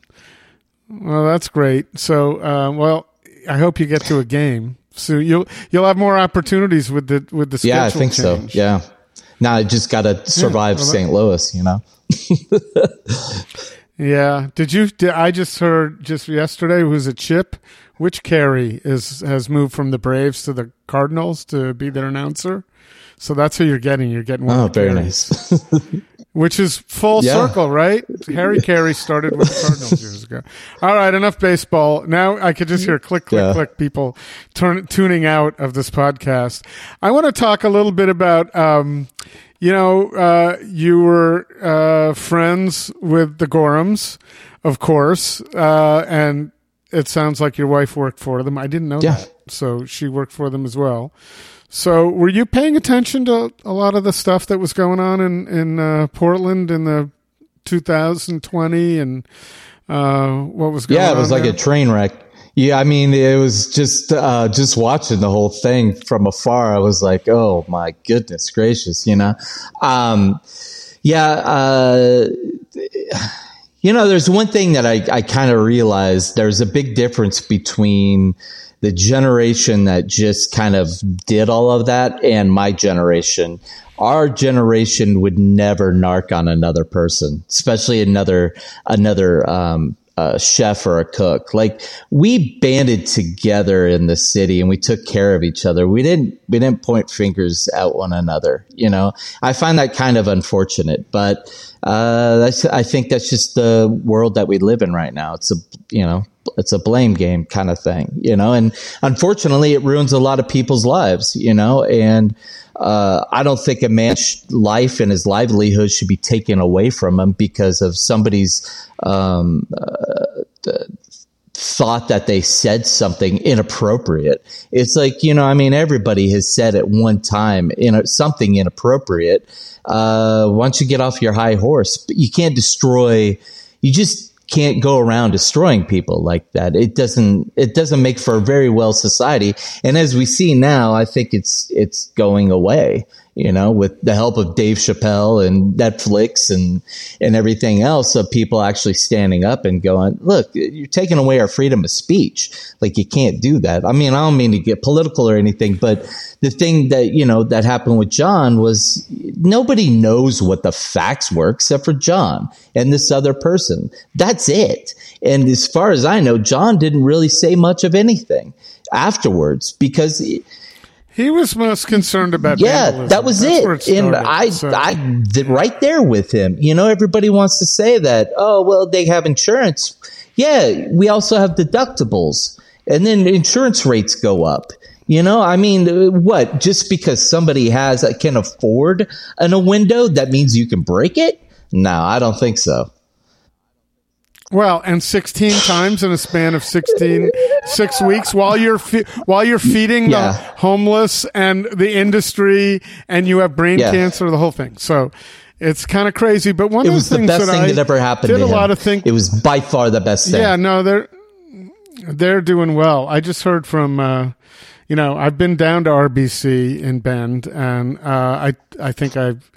Well, that's great. So uh, well, I hope you get to a game. So you'll you'll have more opportunities with the with the schedule yeah I think change. so yeah now I just gotta survive yeah, well, Saint Louis, you know. yeah did you did, I just heard just yesterday was a Chip which Carey is has moved from the Braves to the Cardinals to be their announcer, so that's who you're getting you're getting one oh very Carey's. nice. Which is full yeah. circle, right? Harry Carey started with the Cardinals years ago. All right, enough baseball. Now I could just hear click, click, yeah. click, people turn, tuning out of this podcast. I want to talk a little bit about, um, you know, uh, you were uh, friends with the Gorhams, of course, uh, and it sounds like your wife worked for them. I didn't know yeah. that, so she worked for them as well. So were you paying attention to a lot of the stuff that was going on in, in uh, Portland in the two thousand twenty and uh, what was going on? Yeah, it was like there? a train wreck. Yeah, I mean, it was just uh, just watching the whole thing from afar. I was like, oh, my goodness gracious, you know. Um, yeah, uh, you know, there's one thing that I, I kind of realized. There's a big difference between – the generation that just kind of did all of that and my generation. Our generation would never narc on another person, especially another another um, a chef or a cook. Like, we banded together in the city and we took care of each other. We didn't, we didn't point fingers at one another. You know, I find that kind of unfortunate, but, uh, that's, I think that's just the world that we live in right now. It's a, you know, it's a blame game kind of thing, you know, and unfortunately it ruins a lot of people's lives, you know, and, Uh, I don't think a man's life and his livelihood should be taken away from him because of somebody's um, uh, thought that they said something inappropriate. It's like, you know, I mean, everybody has said at one time you know, something inappropriate. Uh, once you get off your high horse, you can't destroy, you just can't go around destroying people like that. It doesn't, it doesn't make for a very well society. And as we see now, I think it's, it's going away, you know, with the help of Dave Chappelle and Netflix and, and everything else, of people actually standing up and going, look, you're taking away our freedom of speech. Like, you can't do that. I mean, I don't mean to get political or anything, but the thing that, you know, that happened with John was nobody knows what the facts were except for John and this other person. That's it. And as far as I know, John didn't really say much of anything afterwards because he, he was most concerned about vandalism. Yeah, that was it. That's where it started, and I, so. I, right there with him. You know, everybody wants to say that, oh, well, they have insurance. Yeah, we also have deductibles. And then insurance rates go up. You know, I mean, what? Just because somebody has can afford an, a window, that means you can break it? No, I don't think so. Well, and sixteen times in a span of sixteen six weeks while you're fe- while you're feeding yeah. the homeless and the industry, and you have brain yeah. cancer, the whole thing. So it's kind of crazy. But one it of the things the best that thing I that ever happened did to a him. lot of think it was by far the best thing. Yeah, no, they're they're doing well. I just heard from. Uh, You know, I've been down to R B C in Bend, and uh, I I think I've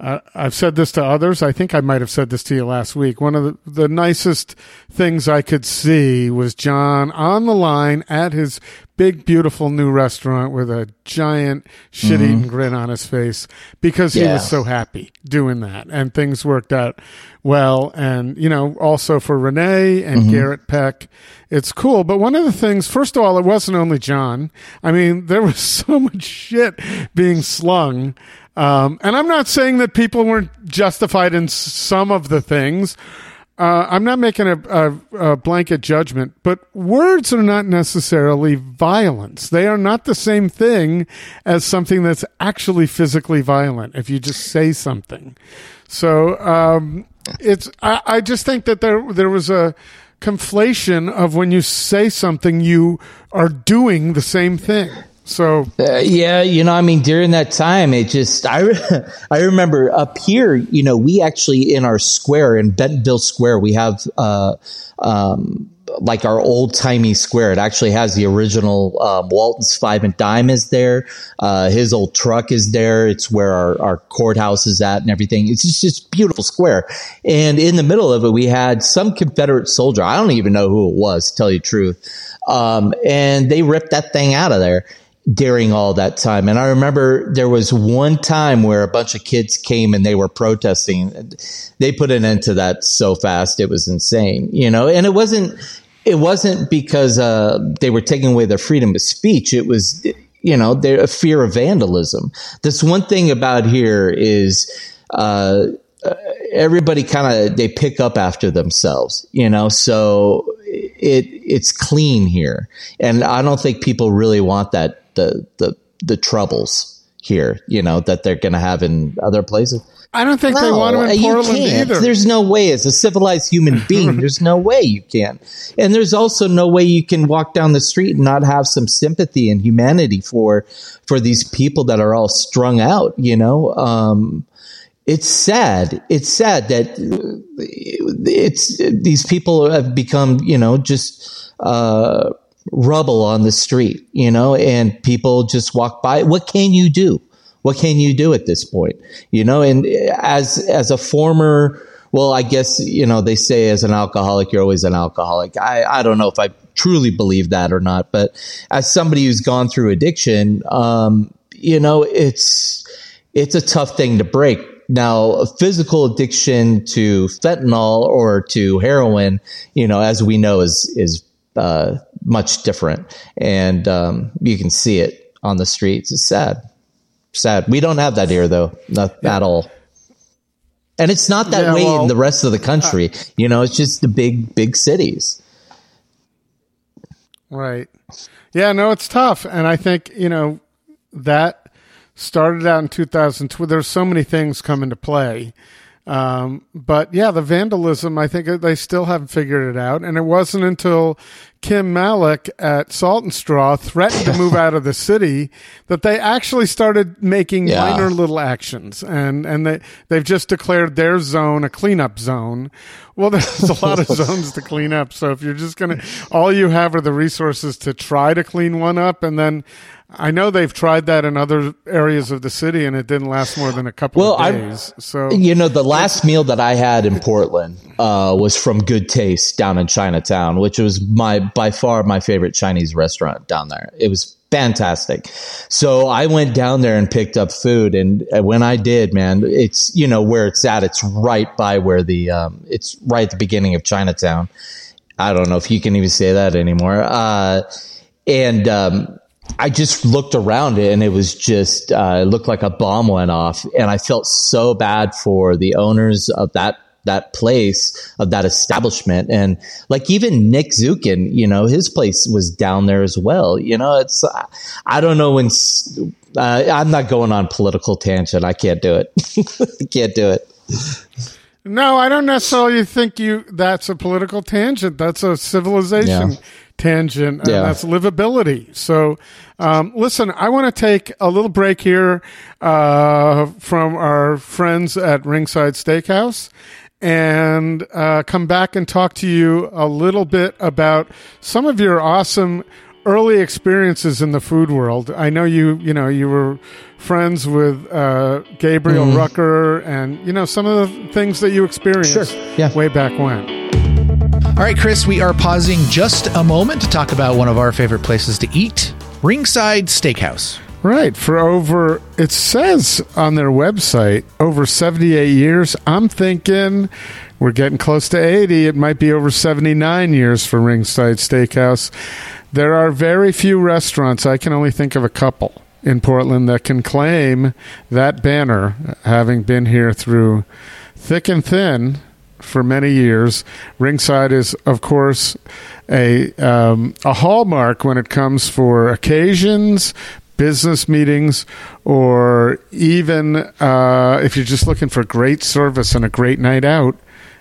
uh, I've said this to others. I think I might have said this to you last week. One of the, the nicest things I could see was John on the line at his big, beautiful new restaurant with a giant shit-eating mm-hmm. grin on his face because yeah. he was so happy doing that, and things worked out well. And, you know, also for Renee and mm-hmm. Garrett Peck, it's cool. But one of the things, first of all, it wasn't only John. I mean, there was so much shit being slung. Um, and I'm not saying that people weren't justified in some of the things. Uh, I'm not making a, a, a blanket judgment, but words are not necessarily violence. They are not the same thing as something that's actually physically violent if you just say something. So um, it's. I, I just think that there there was a conflation of when you say something, you are doing the same thing. So uh, yeah, you know, I mean, during that time, it just I re- I remember up here, you know, we actually in our square in Bentonville Square, we have uh, um, like our old timey square. It actually has the original um, Walton's Five and Dime is there. Uh, his old truck is there. It's where our, our courthouse is at and everything. It's just just beautiful square. And in the middle of it, we had some Confederate soldier. I don't even know who it was, to tell you the truth. Um, and they ripped that thing out of there during all that time. And I remember there was one time where a bunch of kids came and they were protesting. They put an end to that so fast. It was insane, you know, and it wasn't, it wasn't because uh, they were taking away their freedom of speech. It was, you know, their a fear of vandalism. This one thing about here is uh, everybody kind of, they pick up after themselves, you know, so it it's clean here. And I don't think people really want that. The, the the troubles here, you know, that they're going to have in other places. I don't think no, they want to in Portland either. There's no way. As a civilized human being, there's no way you can. And there's also no way you can walk down the street and not have some sympathy and humanity for for these people that are all strung out, you know. Um, it's sad. It's sad that it's these people have become, you know, just uh rubble on the street, you know, and people just walk by. What can you do? What can you do at this point? You know, and as, as a former, well, I guess, you know, they say as an alcoholic, you're always an alcoholic. I, I don't know if I truly believe that or not, but as somebody who's gone through addiction, um, you know, it's, it's a tough thing to break. Now, a physical addiction to fentanyl or to heroin, you know, as we know, is is uh, much different. And um, you can see it on the streets. It's sad. Sad. We don't have that here, though, not yeah. at all. And it's not that yeah, way well, in the rest of the country. Uh, you know, it's just the big, big cities. Right. Yeah, no, it's tough. And I think, you know, that started out in two thousand two. There's so many things come into play. Um, but yeah, the vandalism, I think they still haven't figured it out. And it wasn't until Kim Malik at Salt and Straw threatened to move out of the city that they actually started making yeah. minor little actions. And, and they, they've just declared their zone a cleanup zone. Well, there's a lot of zones to clean up. So if you're just going to, all you have are the resources to try to clean one up. And then I know they've tried that in other areas of the city and it didn't last more than a couple well, of days. I, so, you know, the last meal that I had in Portland, uh, was from Good Taste down in Chinatown, which was my, by far my favorite Chinese restaurant down there. It was fantastic. So I went down there and picked up food. And when I did, man, it's, you know, where it's at, it's right by where the, um, it's right at the beginning of Chinatown. I don't know if you can even say that anymore. Uh, and, um, I just looked around it and it was just, uh, it looked like a bomb went off. And I felt so bad for the owners of that that place, of that establishment. And like even Nick Zukin, you know, his place was down there as well. You know, it's, I don't know when, uh, I'm not going on political tangent. I can't do it. Can't do it. No, I don't necessarily think you, that's a political tangent. That's a civilization yeah. tangent. And yeah. that's livability. So, um, listen, I want to take a little break here, uh, from our friends at Ringside Steakhouse. And uh, come back and talk to you a little bit about some of your awesome early experiences in the food world. I know you, you know, you were friends with uh, Gabriel mm. Rucker and, you know, some of the things that you experienced sure. yeah. way back when. All right, Chris, we are pausing just a moment to talk about one of our favorite places to eat, Ringside Steakhouse. Right. For over, it says on their website, over seventy-eight years. I'm thinking we're getting close to eighty. It might be over seventy-nine years for Ringside Steakhouse. There are very few restaurants. I can only think of a couple in Portland that can claim that banner, having been here through thick and thin for many years. Ringside is, of course, a um, a hallmark when it comes for occasions, business meetings, or even uh, if you're just looking for great service and a great night out,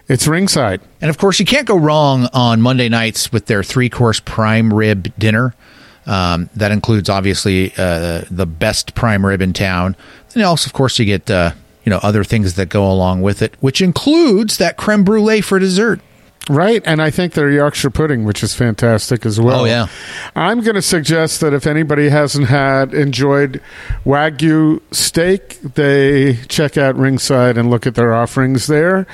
it's Ringside. And of course, you can't go wrong on Monday nights with their three-course prime rib dinner. Um, that includes, obviously, uh, the best prime rib in town. And also, of course, you get uh, you know, other things that go along with it, which includes that creme brulee for dessert. Right, and I think their Yorkshire pudding, which is fantastic as well. Oh, yeah. I'm going to suggest that if anybody hasn't had, enjoyed Wagyu steak, they check out Ringside and look at their offerings there.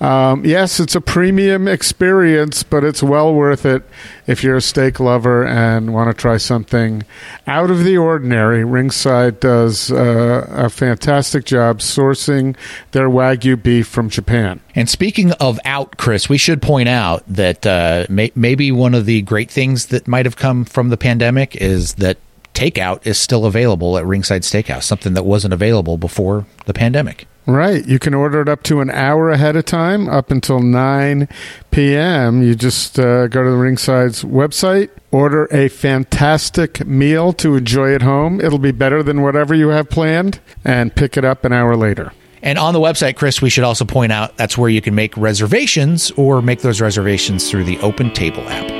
Um, yes, it's a premium experience, but it's well worth it if you're a steak lover and want to try something out of the ordinary. Ringside does uh, a fantastic job sourcing their Wagyu beef from Japan. And speaking of out, Chris, we should point Point out that uh, may- maybe one of the great things that might have come from the pandemic is that takeout is still available at Ringside Steakhouse, something that wasn't available before the pandemic. Right. You can order it up to an hour ahead of time, up until nine p.m. You just uh, go to the Ringside's website, order a fantastic meal to enjoy at home. It'll be better than whatever you have planned, and pick it up an hour later. And on the website, Chris, we should also point out that's where you can make reservations or make those reservations through the Open Table app.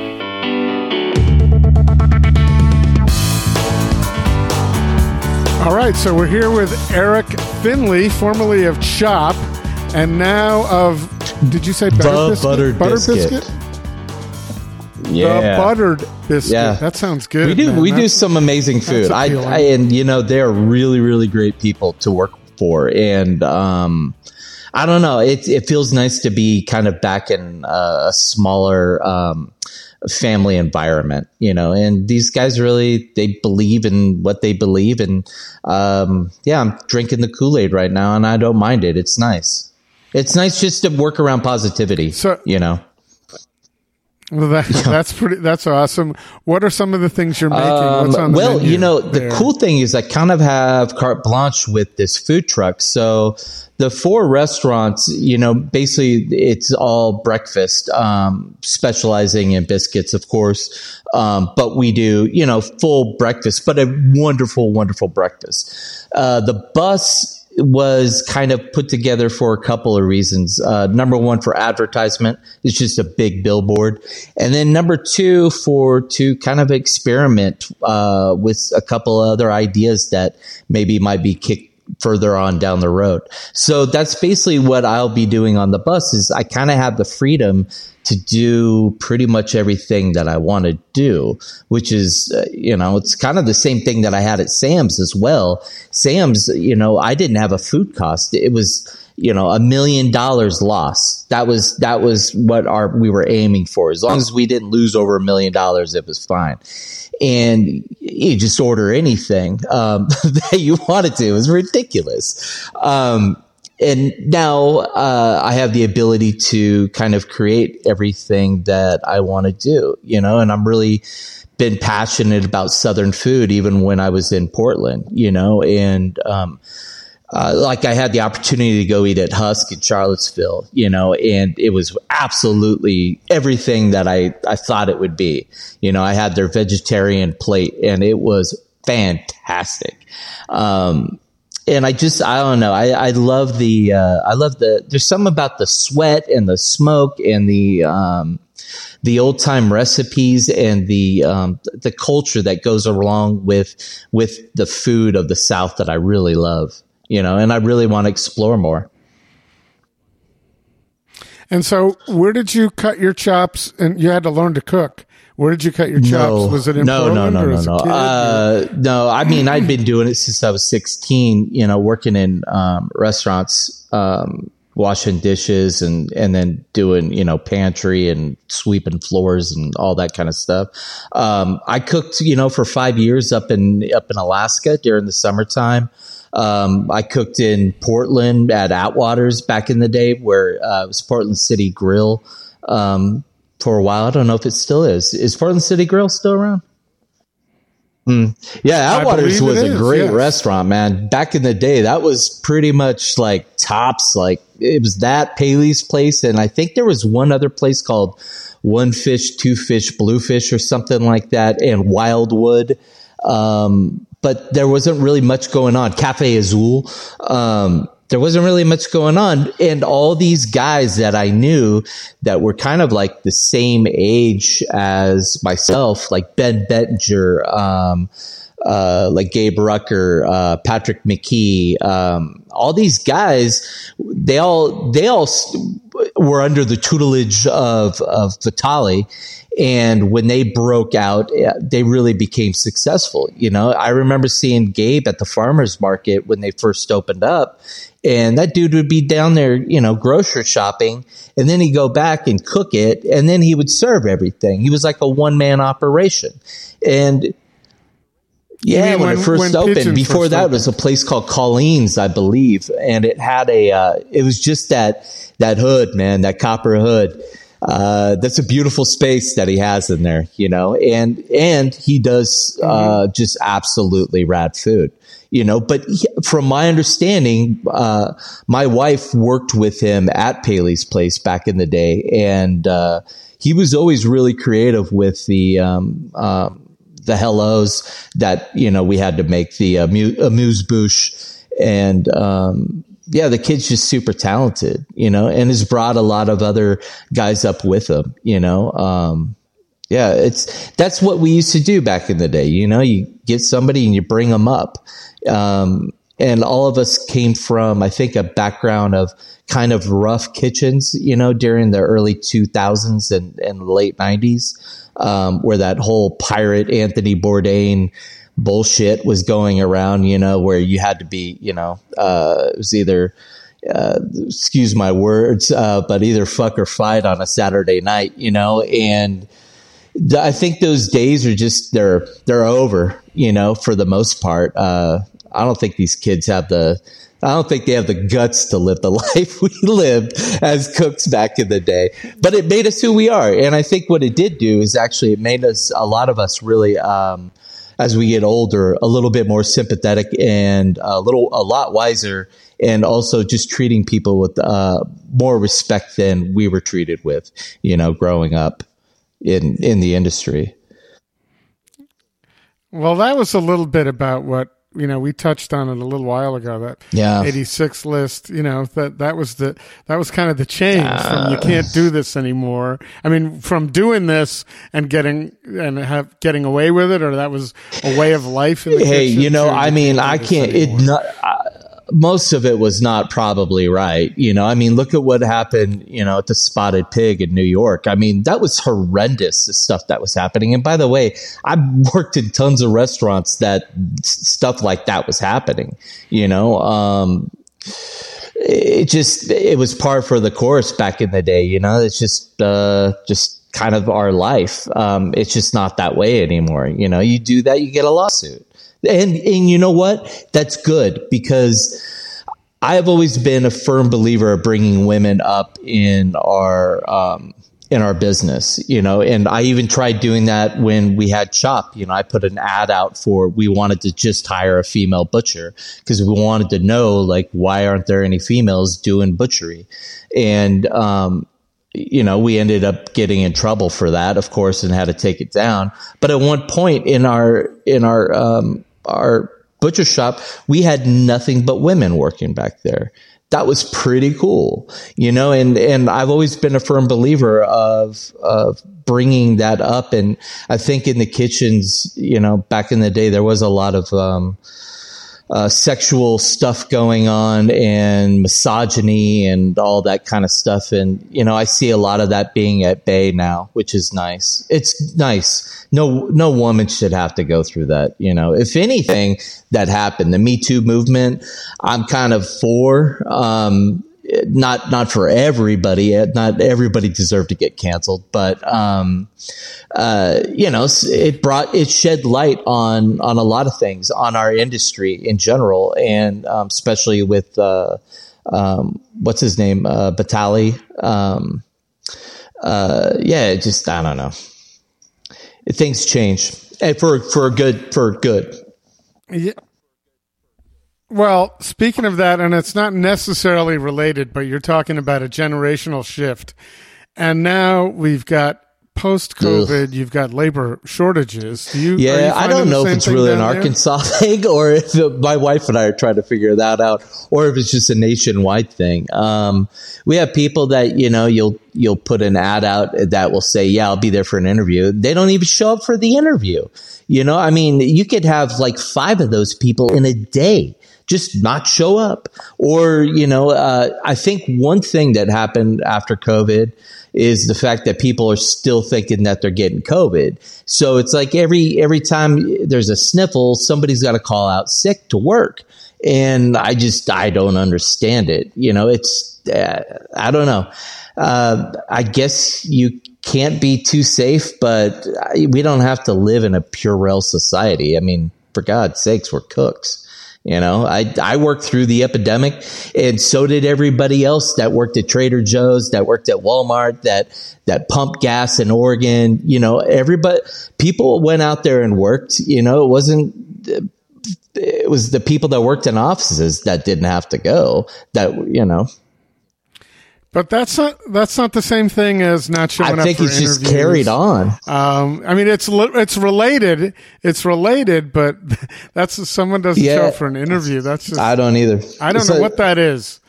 All right, so we're here with Eric Finley, formerly of Chop, and now of, did you say Buttered Biscuit? Buttered Biscuit. Biscuit? Yeah. The Buttered Biscuit. Yeah. That sounds good. We do, man. we that's, do some amazing food. I, I and, you know, they're really, really great people to work with. For and um I don't know, it it feels nice to be kind of back in uh, a smaller um family environment, you know, and these guys really, they believe in what they believe. And um, yeah, I'm drinking the Kool-Aid right now and I don't mind it. It's nice. It's nice just to work around positivity, so, you know. Well, that, that's pretty, that's awesome. What are some of the things you're making? Um, What's on the well, you know, the there? cool thing is I kind of have carte blanche with this food truck. So the four restaurants, you know, basically it's all breakfast, um, specializing in biscuits, of course. Um, but we do, you know, full breakfast, but a wonderful, wonderful breakfast. Uh, the bus was kind of put together for a couple of reasons. Uh, number one, for advertisement. It's just a big billboard. And then number two, for to kind of experiment uh, with a couple other ideas that maybe might be kicked further on down the road. So that's basically what I'll be doing on the bus is I kind of have the freedom to do pretty much everything that I want to do, which is, uh, you know, it's kind of the same thing that I had at Sam's as well. Sam's, you know, I didn't have a food cost. It was, you know, a million dollars loss. That was, that was what our, we were aiming for. As long as we didn't lose over a million dollars, it was fine. And you just order anything um, that you wanted to. It was ridiculous. Um, and now uh, I have the ability to kind of create everything that I want to do, you know, and I'm really been passionate about Southern food, even when I was in Portland, you know, and um, uh, like I had the opportunity to go eat at Husk in Charlottesville, you know, and it was absolutely everything that I, I thought it would be. You know, I had their vegetarian plate and it was fantastic. Um, And I just, I don't know. I, I love the, uh, I love the, there's something about the sweat and the smoke and the, um, the old time recipes and the, um, the culture that goes along with, with the food of the South that I really love, you know, and I really want to explore more. And so where did you cut your chops? And you had to learn to cook. Where did you cut your chops? No, was it in no, Portland no, no, or as no, no, no. Uh, no, I mean, I'd been doing it since I was sixteen, you know, working in um, restaurants, um, washing dishes and, and then doing, you know, pantry and sweeping floors and all that kind of stuff. Um, I cooked, you know, for five years up in up in Alaska during the summertime. Um, I cooked in Portland at Atwater's back in the day where uh, it was Portland City Grill. Um For a while, I don't know if it still is. Is Portland City Grill still around? Mm. Yeah, Atwater's was a great yes. restaurant, man. Back in the day, that was pretty much like tops. Like it was that Paley's Place, and I think there was one other place called One Fish, Two Fish, Blue Fish, or something like that, and Wildwood. Um, but there wasn't really much going on. Cafe Azul. Um, There wasn't really much going on. And all these guys that I knew that were kind of like the same age as myself, like Ben Bettinger, um, uh, like Gabe Rucker, uh, Patrick McKee, um, all these guys, they all, they all were under the tutelage of, of Vitali. And when they broke out, they really became successful. You know, I remember seeing Gabe at the farmer's market when they first opened up. And that dude would be down there, you know, grocery shopping, and then he'd go back and cook it, and then he would serve everything. He was like a one-man operation. And yeah, when, when it first when opened, before first that opened. was a place called Colleen's, I believe, and it had a, uh, it was just that that hood, man, that copper hood. Uh, that's a beautiful space that he has in there, you know, and and he does uh, just absolutely rad food. You know, but he, from my understanding, uh, my wife worked with him at Paley's Place back in the day, and uh, he was always really creative with the um, uh, the hellos that you know we had to make the uh, mu- amuse-bouche, and um, yeah, the kid's just super talented, you know, and has brought a lot of other guys up with him, you know. Um, yeah, it's that's what we used to do back in the day, you know. You get somebody and you bring them up. Um, and all of us came from, I think, a background of kind of rough kitchens, you know, during the early two thousands and, and late nineties, um, where that whole pirate Anthony Bourdain bullshit was going around, you know, where you had to be, you know, uh, it was either, uh, excuse my words, uh, but either fuck or fight on a Saturday night, you know, and I think those days are just, they're, they're over, you know, for the most part. Uh, I don't think these kids have the, I don't think they have the guts to live the life we lived as cooks back in the day, but it made us who we are. And I think what it did do is actually it made us, a lot of us really, um, as we get older, a little bit more sympathetic and a little, a lot wiser, and also just treating people with uh, more respect than we were treated with, you know, growing up in, in the industry. Well, that was a little bit about what, you know, we touched on it a little while ago, that yeah. eighty-six list, you know, that, that was the, that was kind of the change uh, from you can't do this anymore. I mean, from doing this and getting, and have getting away with it, or that was a way of life. In the hey, you know, I mean, I can't, it not, I, most of it was not probably right. You know, I mean, look at what happened, you know, at the Spotted Pig in New York. I mean, that was horrendous, the stuff that was happening. And by the way, I worked in tons of restaurants that stuff like that was happening, you know. Um, it just, it was par for the course back in the day, you know. It's just, uh, just kind of our life. Um, it's just not that way anymore. You know, you do that, you get a lawsuit. And, and you know what? That's good, because I've always been a firm believer of bringing women up in our um, in our business, you know. And I even tried doing that when we had Chop. You know, I put an ad out for, we wanted to just hire a female butcher because we wanted to know, like, why aren't there any females doing butchery? And um you know, we ended up getting in trouble for that, of course, and had to take it down. But at one point in our in our um, our butcher shop, we had nothing but women working back there. That was pretty cool, you know. And, and I've always been a firm believer of of bringing that up. And I think in the kitchens, you know, back in the day, there was a lot of um, uh, sexual stuff going on, and misogyny and all that kind of stuff. And, you know, I see a lot of that being at bay now, which is nice. It's nice. No, no woman should have to go through that. You know, if anything that happened, the Me Too movement, I'm kind of for, um, not, not for everybody. Not everybody deserved to get canceled, but, um, uh, you know, it brought, it shed light on, on a lot of things on our industry in general. And, um, especially with, uh, um, what's his name? Uh, Batali. Um, uh, yeah, it just, I don't know. Things change, and for, for good, for good. Yeah. Well, speaking of that, and it's not necessarily related, but you're talking about a generational shift. And now we've got post-COVID, Ugh. you've got labor shortages. Do you, yeah, you I don't know if it's really an Arkansas there? thing, or if it, my wife and I are trying to figure that out, or if it's just a nationwide thing. Um, we have people that, you know, you'll you'll put an ad out that will say, yeah, I'll be there for an interview. They don't even show up for the interview. You know, I mean, you could have like five of those people in a day just not show up. Or, you know, uh, I think one thing that happened after COVID is the fact that people are still thinking that they're getting COVID. So it's like every every time there's a sniffle, somebody's got to call out sick to work. And I just, I don't understand it. You know, it's, uh, I don't know. Uh, I guess you can't be too safe, but we don't have to live in a Purell society. I mean, for God's sakes, we're cooks. You know, I, I worked through the epidemic, and so did everybody else that worked at Trader Joe's, that worked at Walmart, that, that pumped gas in Oregon. You know, everybody, people went out there and worked. You know, it wasn't, it was the people that worked in offices that didn't have to go, that, you know. But that's not that's not the same thing as not showing up for interviews. I think it's just carried on. Um, I mean, it's it's related, it's related, but that's if someone doesn't yeah. show up for an interview. That's just, I don't either. I don't it's know like, what that is.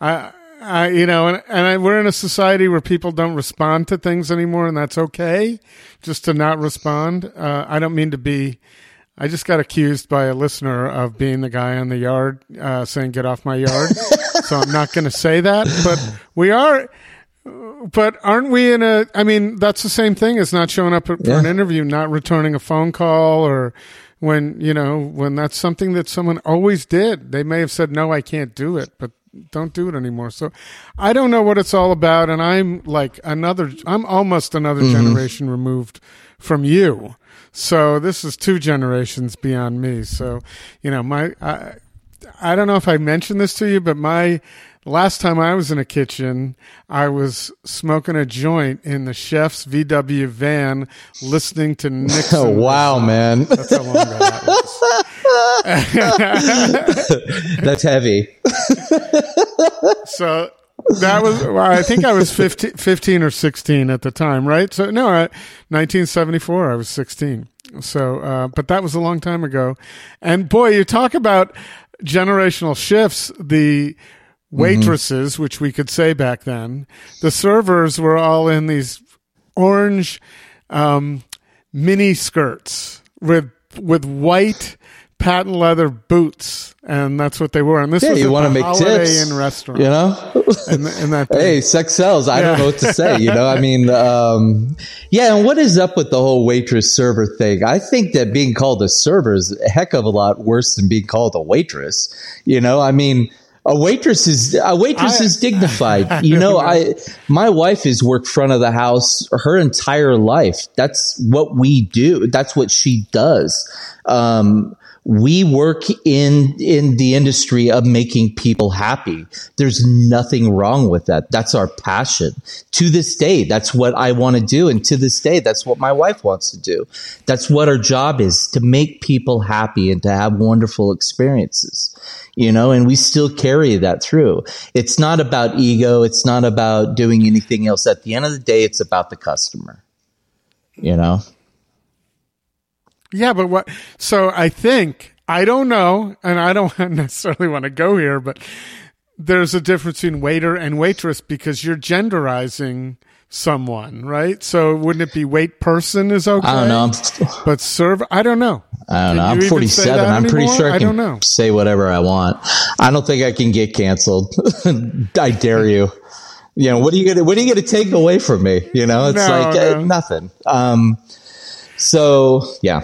I, I you know, and and I, we're in a society where people don't respond to things anymore, and that's okay, just to not respond. Uh, I don't mean to be. I just got accused by a listener of being the guy on the yard, uh, saying, get off my yard. So I'm not going to say that, but we are, but aren't we in a, I mean, that's the same thing as not showing up for yeah. an interview, not returning a phone call, or when, you know, when that's something that someone always did. They may have said, no, I can't do it, but don't do it anymore. So I don't know what it's all about. And I'm like another, I'm almost another mm-hmm. generation removed from you. So this is two generations beyond me. So, you know, my I, I don't know if I mentioned this to you, but my last time I was in a kitchen, I was smoking a joint in the chef's V W van, listening to Nixon. Oh, wow, man. That's how long ago that was. That's heavy. So that was, well, I think I was fifteen, fifteen or sixteen at the time, right? So no, I, nineteen seventy-four, I was sixteen. So, uh, but that was a long time ago. And boy, you talk about generational shifts, the waitresses, mm-hmm. which we could say back then, the servers were all in these orange um, mini skirts with with white patent leather boots, and that's what they were. And this yeah, was you want to make tips in restaurant, you know. and, and that hey, sex sells. I yeah. don't know what to say. You know, I mean, um, yeah. And what is up with the whole waitress server thing? I think that being called a server is a heck of a lot worse than being called a waitress. You know, I mean. A waitress is a waitress I, is dignified. I, I, you know, I my wife has worked front of the house her entire life. That's what we do. That's what she does. Um, we work in in the industry of making people happy. There's nothing wrong with that. That's our passion. To this day, that's what I want to do, and to this day, that's what my wife wants to do. That's what our job is, to make people happy and to have wonderful experiences. You know, and we still carry that through. It's not about ego. It's not about doing anything else. At the end of the day, it's about the customer, you know? Yeah, but what, so I think, I don't know, and I don't necessarily want to go here, but there's a difference between waiter and waitress because you're genderizing someone, right? So wouldn't it be wait person is okay? I don't know. I'm, but serve, I don't know. I don't know. I'm forty-seven. I'm pretty sure I can I say whatever I want. I don't think I can get canceled. I dare you. You know, what are you gonna what are you gonna take away from me? You know, it's no, like no. Uh, nothing. Um, so yeah.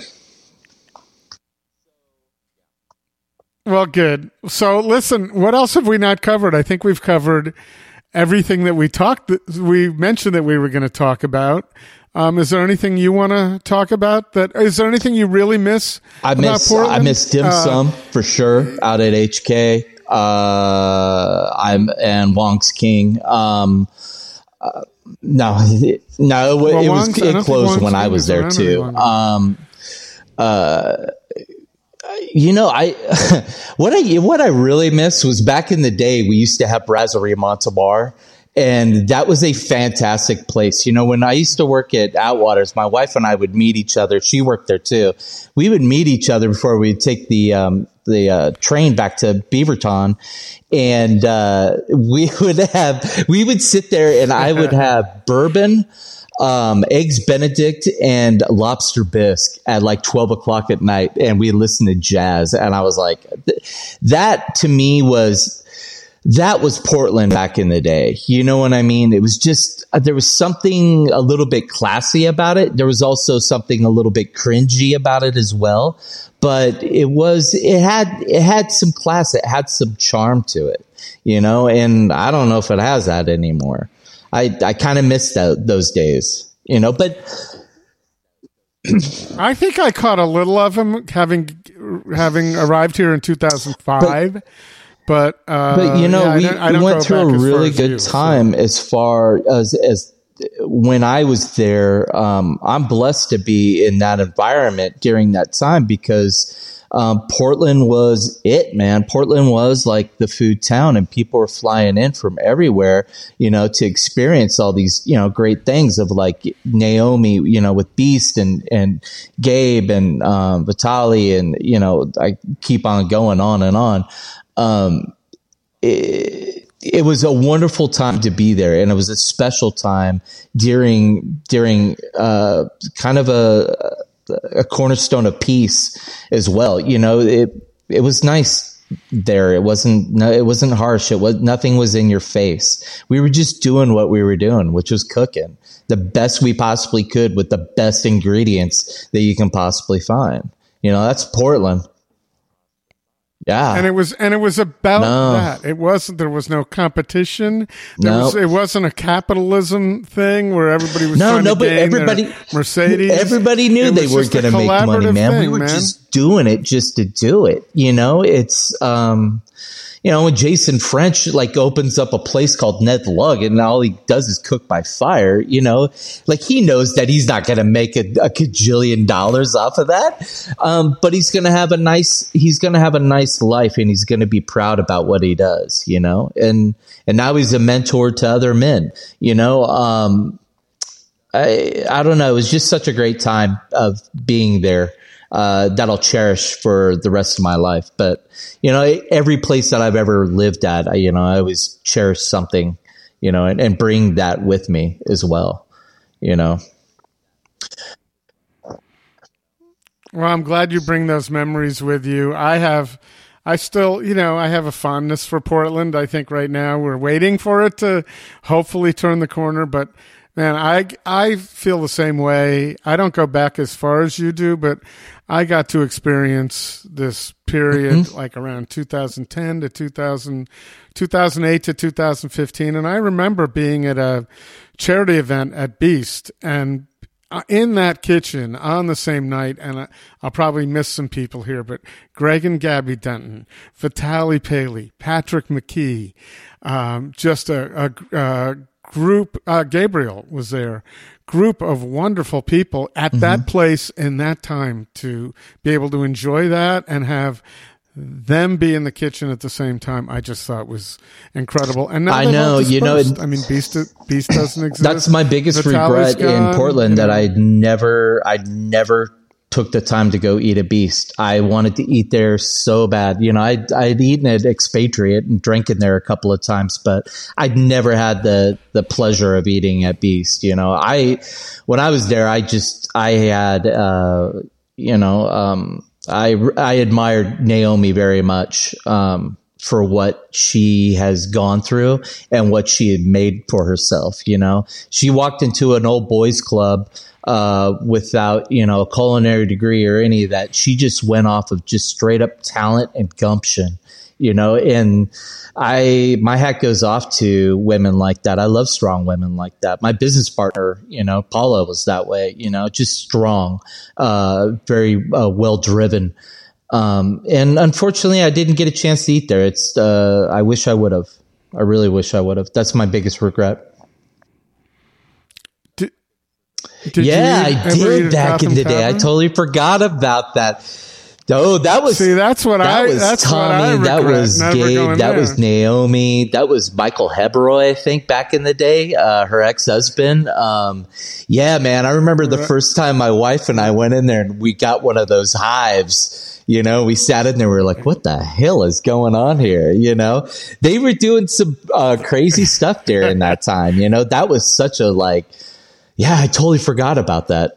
Well, good. So listen, what else have we not covered? I think we've covered everything that we talked, we mentioned that we were going to talk about. Um, is there anything you want to talk about? That is there anything you really miss? I miss I miss dim sum uh, for sure out at H K. Uh, I'm and Wong's King. Um, uh, no, it, no, it, well, it was it closed when I was there too. Um, uh. You know, I what I what I really miss was back in the day we used to have Brasserie Montalbar, and that was a fantastic place. You know, when I used to work at Atwater's, my wife and I would meet each other. She worked there too. We would meet each other before we'd take the um, the uh, train back to Beaverton, and uh, we would have we would sit there, and I would have bourbon. Um, Eggs Benedict and lobster bisque at like twelve o'clock at night, and we listened to jazz, and I was like, th- that to me was that was Portland back in the day. You know what I mean? It was just uh, there was something a little bit classy about it. There was also something a little bit cringy about it as well, but it was it had it had some class, it had some charm to it, you know, and I don't know if it has that anymore. I, I kind of miss that, those days, you know, but I think I caught a little of them having having arrived here in two thousand five. But, but, uh, but you know, yeah, we, I don't, I don't we went through a really good you, time so. as far as, as when I was there. Um, I'm blessed to be in that environment during that time because Um, Portland was it, man. Portland was like the food town, and people were flying in from everywhere, you know, to experience all these, you know, great things of like Naomi, you know, with Beast and, and Gabe and, um, Vitali, and, you know, I keep on going on and on. Um, it, it was a wonderful time to be there, and it was a special time during, during, uh, kind of a, a cornerstone of peace as well. You know, it, it was nice there. It wasn't, no, it wasn't harsh. It was nothing was in your face. We were just doing what we were doing, which was cooking the best we possibly could with the best ingredients that you can possibly find. You know, that's Portland. Yeah. And it was, and it was about no. that. It wasn't, there was no competition. There no. was, it wasn't a capitalism thing where everybody was no, trying no, to gain everybody, their Mercedes. Everybody knew it they were going to make money, man. Thing, we were man. just doing it just to do it. You know, it's, um, you know, when Jason French like opens up a place called Ned Lug and all he does is cook by fire, you know, like he knows that he's not going to make a, a cajillion dollars off of that. Um, but he's going to have a nice, he's going to have a nice life and he's going to be proud about what he does, you know, and, and now he's a mentor to other men, you know, um, I, I don't know. It was just such a great time of being there. Uh, that I'll cherish for the rest of my life. But, you know, every place that I've ever lived at, I, you know, I always cherish something, you know, and, and bring that with me as well, you know. Well, I'm glad you bring those memories with you. I have, I still, you know, I have a fondness for Portland. I think right now we're waiting for it to hopefully turn the corner, but man, I, I feel the same way. I don't go back as far as you do, but I got to experience this period mm-hmm. like around two thousand ten to two thousand, two thousand eight to two thousand fifteen. And I remember being at a charity event at Beast and in that kitchen on the same night, and I, I'll probably miss some people here, but Greg and Gabby Denton, Vitaly Paley, Patrick McKee, um, just a, a, a group, uh, Gabriel was there, group of wonderful people at mm-hmm. that place in that time to be able to enjoy that and have them be in the kitchen at the same time. I just thought was incredible. And now I know, you know, it, I mean, Beast, Beast doesn't exist. That's my biggest Vitaly's regret gone, in Portland, you know? That I never, I never took the time to go eat a Beast. I wanted to eat there so bad. You know, I, I'd eaten at Expatriate and drank in there a couple of times, but I'd never had the, the pleasure of eating at Beast. You know, I, when I was there, I just, I had, uh, you know, um, I, I admired Naomi very much, um, for what she has gone through and what she had made for herself. You know, she walked into an old boys club, uh, without, you know, a culinary degree or any of that. She just went off of just straight up talent and gumption, you know, and I, my hat goes off to women like that. I love strong women like that. My business partner, you know, Paula was that way, you know, just strong, uh, very uh, well-driven. Um, and unfortunately I didn't get a chance to eat there. It's, uh, I wish I would have, I really wish I would have. That's my biggest regret. Did, did yeah, you I did back in the day. I totally forgot about that. Oh, that was, see, that's what that I, was that's Tommy, what I that was Gabe, that there. was Naomi, that was Michael Heberoy, I think back in the day, uh, her ex-husband. Um, yeah, man, I remember the first time my wife and I went in there and we got one of those hives, you know, we sat in there, we were like, what the hell is going on here? You know, they were doing some, uh, crazy stuff there in that time, you know, that was such a like, yeah, I totally forgot about that.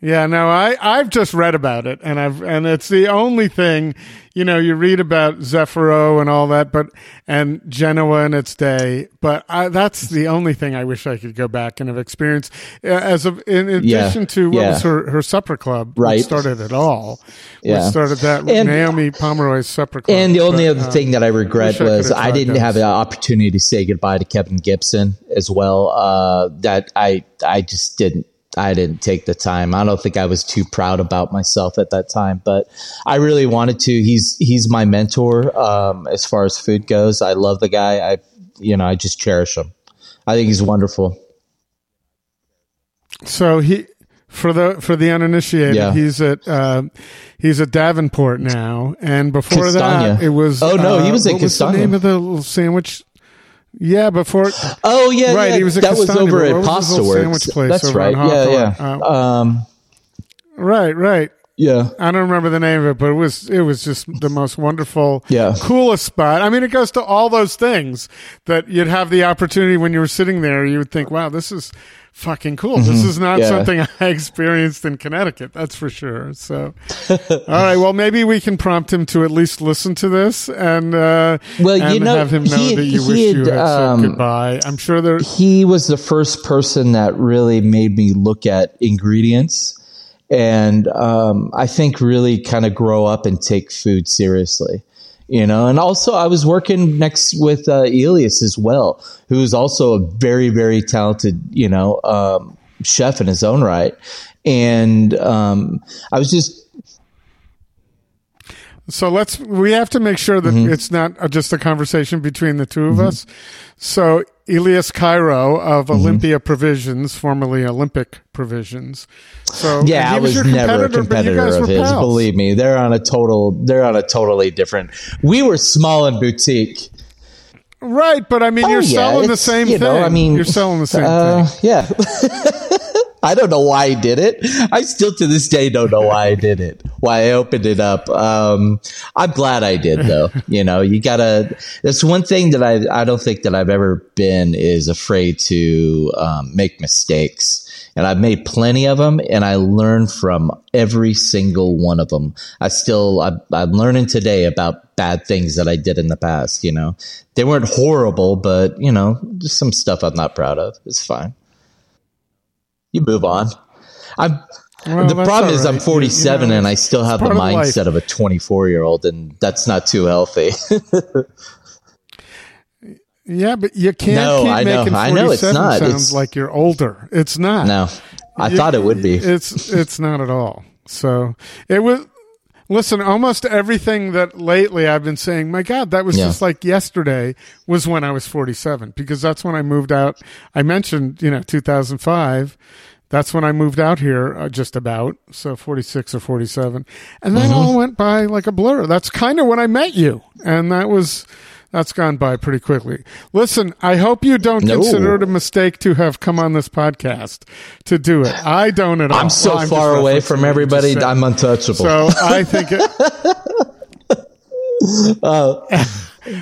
Yeah, no, I, I've just read about it and I've, and it's the only thing, you know, you read about Zeffiro and all that, but, and Genoa in its day, but I, that's the only thing I wish I could go back and have experienced as of, in addition yeah, to what yeah. was her, her supper club, right. Which started it all. Yeah. Which started that with and, Naomi Pomeroy's supper club. And the only but, other uh, thing that I regret I was I, I didn't those. have the opportunity to say goodbye to Kevin Gibson as well. Uh, that I, I just didn't. I didn't take the time. I don't think I was too proud about myself at that time, but I really wanted to. He's he's my mentor um, as far as food goes. I love the guy. I you know I just cherish him. I think he's wonderful. So he for the for the uninitiated, yeah. he's at uh, he's at Davenport now, and before Castagna. that it was oh no, uh, he was at Castagna. What was the name of the little sandwich? Yeah, before. Oh yeah, right. Yeah. He was at that Castagna, was over at Pasta Works. That's right. Yeah, yeah. Uh, um, right, right. Yeah, I don't remember the name of it, but it was it was just the most wonderful, yeah. coolest spot. I mean, it goes to all those things that you'd have the opportunity when you were sitting there. You would think, wow, this is fucking cool. Mm-hmm. This is not yeah. something I experienced in Connecticut, that's for sure. So, all right. Well, maybe we can prompt him to at least listen to this and, uh, well, you and know, have him know he, that you wish had, you had um, said goodbye. I'm sure there. He was the first person that really made me look at ingredients and um, I think really kind of grow up and take food seriously. You know, and also I was working next with uh, Elias as well, who's also a very, very talented, you know, um, chef in his own right. And um, I was just. So let's we have to make sure that mm-hmm. it's not just a conversation between the two of mm-hmm. us. So Elias Cairo of mm-hmm. Olympia Provisions, formerly Olympic Provisions. So yeah, I was, was never a competitor of his. Pals. Believe me, they're on a total. They're on a totally different. We were small and boutique, right? But I mean, oh, you're yeah, selling the same you thing. Know, I mean, you're selling the same uh, thing. Yeah. I don't know why I did it. I still to this day don't know why I did it, why I opened it up. Um, I'm glad I did, though. You know, you gotta. That's one thing that I I don't think that I've ever been is afraid to um, make mistakes. And I've made plenty of them, and I learn from every single one of them. I still, I, I'm learning today about bad things that I did in the past. You know, they weren't horrible, but you know, just some stuff I'm not proud of. It's fine. You move on. I'm, well, the problem is right. I'm forty-seven you know, and I still have the mindset of, of a twenty-four-year-old, and that's not too healthy. Yeah, but you can't no, keep I making know. forty-seven I know it's not. Sounds it's, like you're older. It's not. No, I you, thought it would be. It's it's not at all. So it was. Listen, almost everything that lately I've been saying, my God, that was yeah. just like yesterday was when I was forty-seven, because that's when I moved out. I mentioned, you know, two thousand five. That's when I moved out here uh, just about. So forty-six or forty-seven. And that mm-hmm. all went by like a blur. That's kind of when I met you. And that was, that's gone by pretty quickly. Listen, I hope you don't no. consider it a mistake to have come on this podcast to do it. I don't at all. I'm so well, I'm far away from everybody. I'm untouchable. So I think it. uh.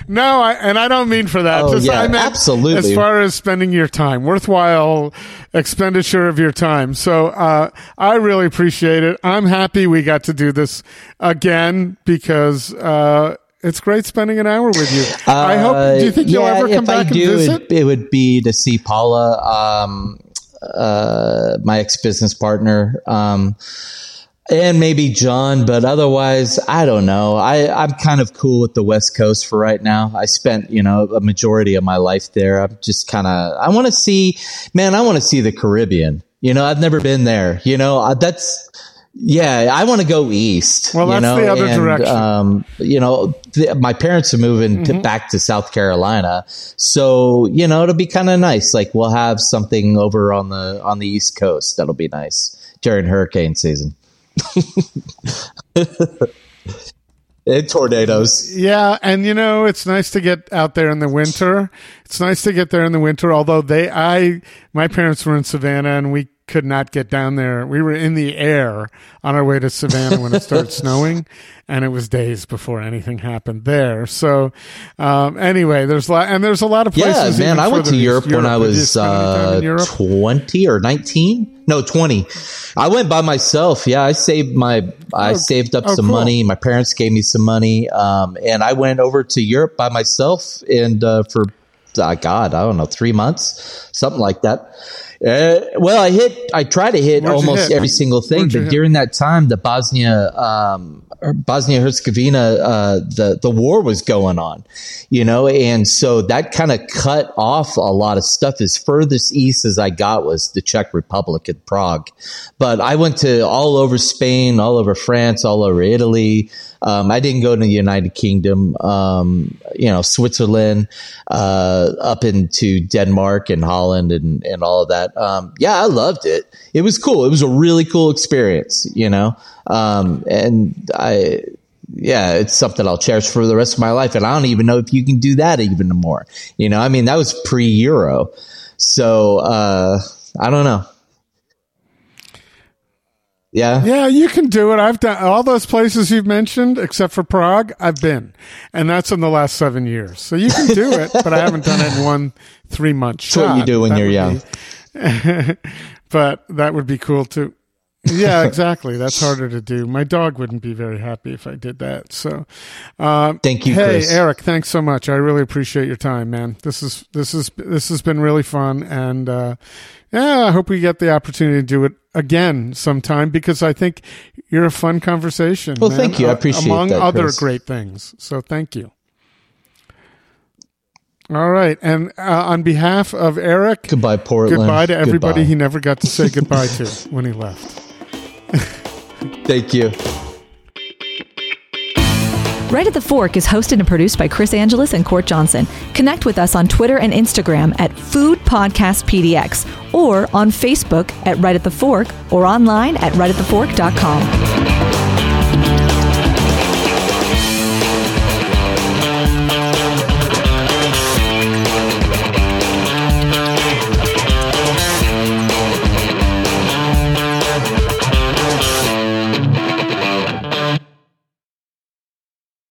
No, I, and I don't mean for that. Oh, Just, yeah, I meant absolutely. As far as spending your time, worthwhile expenditure of your time. So uh, I really appreciate it. I'm happy we got to do this again because uh, it's great spending an hour with you. Uh, I hope. Do you think yeah, you'll ever come back I do, and visit? It, it would be to see Paula, um, uh, my ex-business partner. Um, And maybe John, but otherwise, I don't know. I, I'm kind of cool with the West Coast for right now. I spent, you know, a majority of my life there. I'm just kind of, I want to see, man, I want to see the Caribbean. You know, I've never been there. You know, that's, yeah, I want to go east. Well, that's you know? the other and, direction. Um, you know, th- my parents are moving mm-hmm. to, back to South Carolina, so you know it'll be kind of nice. Like we'll have something over on the on the East Coast that'll be nice during hurricane season. And tornadoes. Yeah, and you know, it's nice to get out there in the winter. It's nice to get there in the winter, although they I my parents were in Savannah and we could not get down there. We were in the air on our way to Savannah when it started snowing, and it was days before anything happened there. So um, anyway, there's a lot, and there's a lot of places. Yeah, man, I went to Europe, Europe when I was uh, twenty or nineteen. No, twenty. I went by myself. Yeah, I saved my, I oh, saved up oh, some cool. money. My parents gave me some money, um, and I went over to Europe by myself and uh, for. Uh, God, I don't know, three months, something like that. Uh, well, I hit, I try to hit Where'd almost hit? every single thing, Where'd but during that time, the Bosnia, um, Bosnia Herzegovina, uh, the the war was going on, you know, and so that kind of cut off a lot of stuff. As furthest east as I got was the Czech Republic and Prague, but I went to all over Spain, all over France, all over Italy. Um, I didn't go to the United Kingdom, um, you know, Switzerland, uh, up into Denmark and Holland and, and all of that. Um, yeah, I loved it. It was cool. It was a really cool experience, you know, um, and I, yeah, it's something I'll cherish for the rest of my life. And I don't even know if you can do that even more. You know, I mean, that was pre-Euro. So uh, I don't know. Yeah, yeah, you can do it. I've done all those places you've mentioned, except for Prague. I've been, and that's in the last seven years. So you can do it, but I haven't done it in one three month shot. That's what you do when that you're young. Be, but that would be cool too. Yeah, exactly. That's harder to do. My dog wouldn't be very happy if I did that. So, um, thank you. Hey, Chris. Eric, thanks so much. I really appreciate your time, man. This is this is this has been really fun, and uh, yeah, I hope we get the opportunity to do it again sometime, because I think you're a fun conversation. Well, man. Thank you. I appreciate Among that, Among other Chris. Great things. So thank you. All right. And uh, on behalf of Eric. Goodbye, Portland. Goodbye to everybody goodbye. He never got to say goodbye to when he left. Thank you. Right at the Fork is hosted and produced by Chris Angeles and Court Johnson. Connect with us on Twitter and Instagram at Food Podcast P D X or on Facebook at Right at the Fork or online at right at the fork dot com.